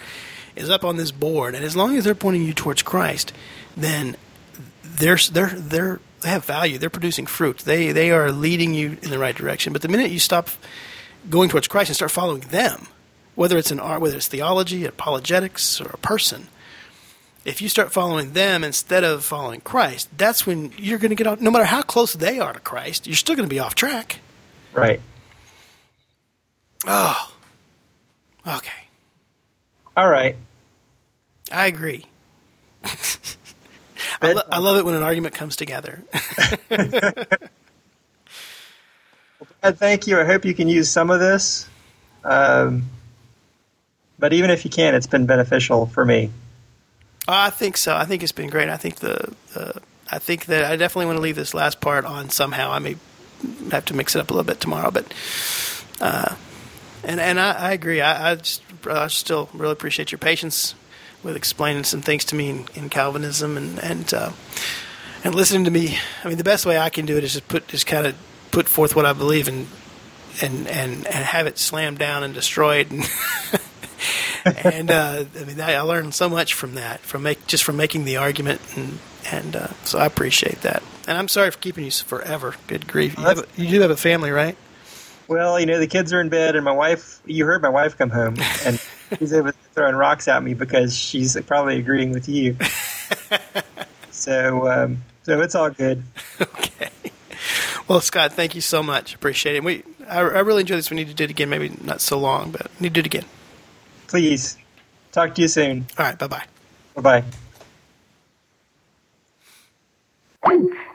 is up on this board, and as long as they're pointing you towards Christ, then they have value. They're producing fruit. They are leading you in the right direction. But the minute you stop going towards Christ and start following them, whether it's theology, apologetics, or a person, if you start following them instead of following Christ, that's when you're going to get off. No matter how close they are to Christ, you're still going to be off track. Right. Oh. Okay. All right. I agree. I love it when an argument comes together. Well, thank you. I hope you can use some of this. But even if you can, it's been beneficial for me. I think so. I think it's been great. I think that I definitely want to leave this last part on somehow. I may have to mix it up a little bit tomorrow, but and I agree. I still really appreciate your patience with explaining some things to me in Calvinism and listening to me. I mean, the best way I can do it is just kind of put forth what I believe and have it slammed down and destroyed. And, I mean, I learned so much from that, from making the argument, and so I appreciate that. And I'm sorry for keeping you forever. Good grief, you do have a family, right? Well, you know, the kids are in bed, and my wife. You heard my wife come home, and she's over throwing rocks at me because she's probably agreeing with you. So it's all good. Okay. Well, Scott, thank you so much. Appreciate it. I really enjoyed this. We need to do it again. Maybe not so long, but we need to do it again. Please. Talk to you soon. All right. Bye bye. Bye bye.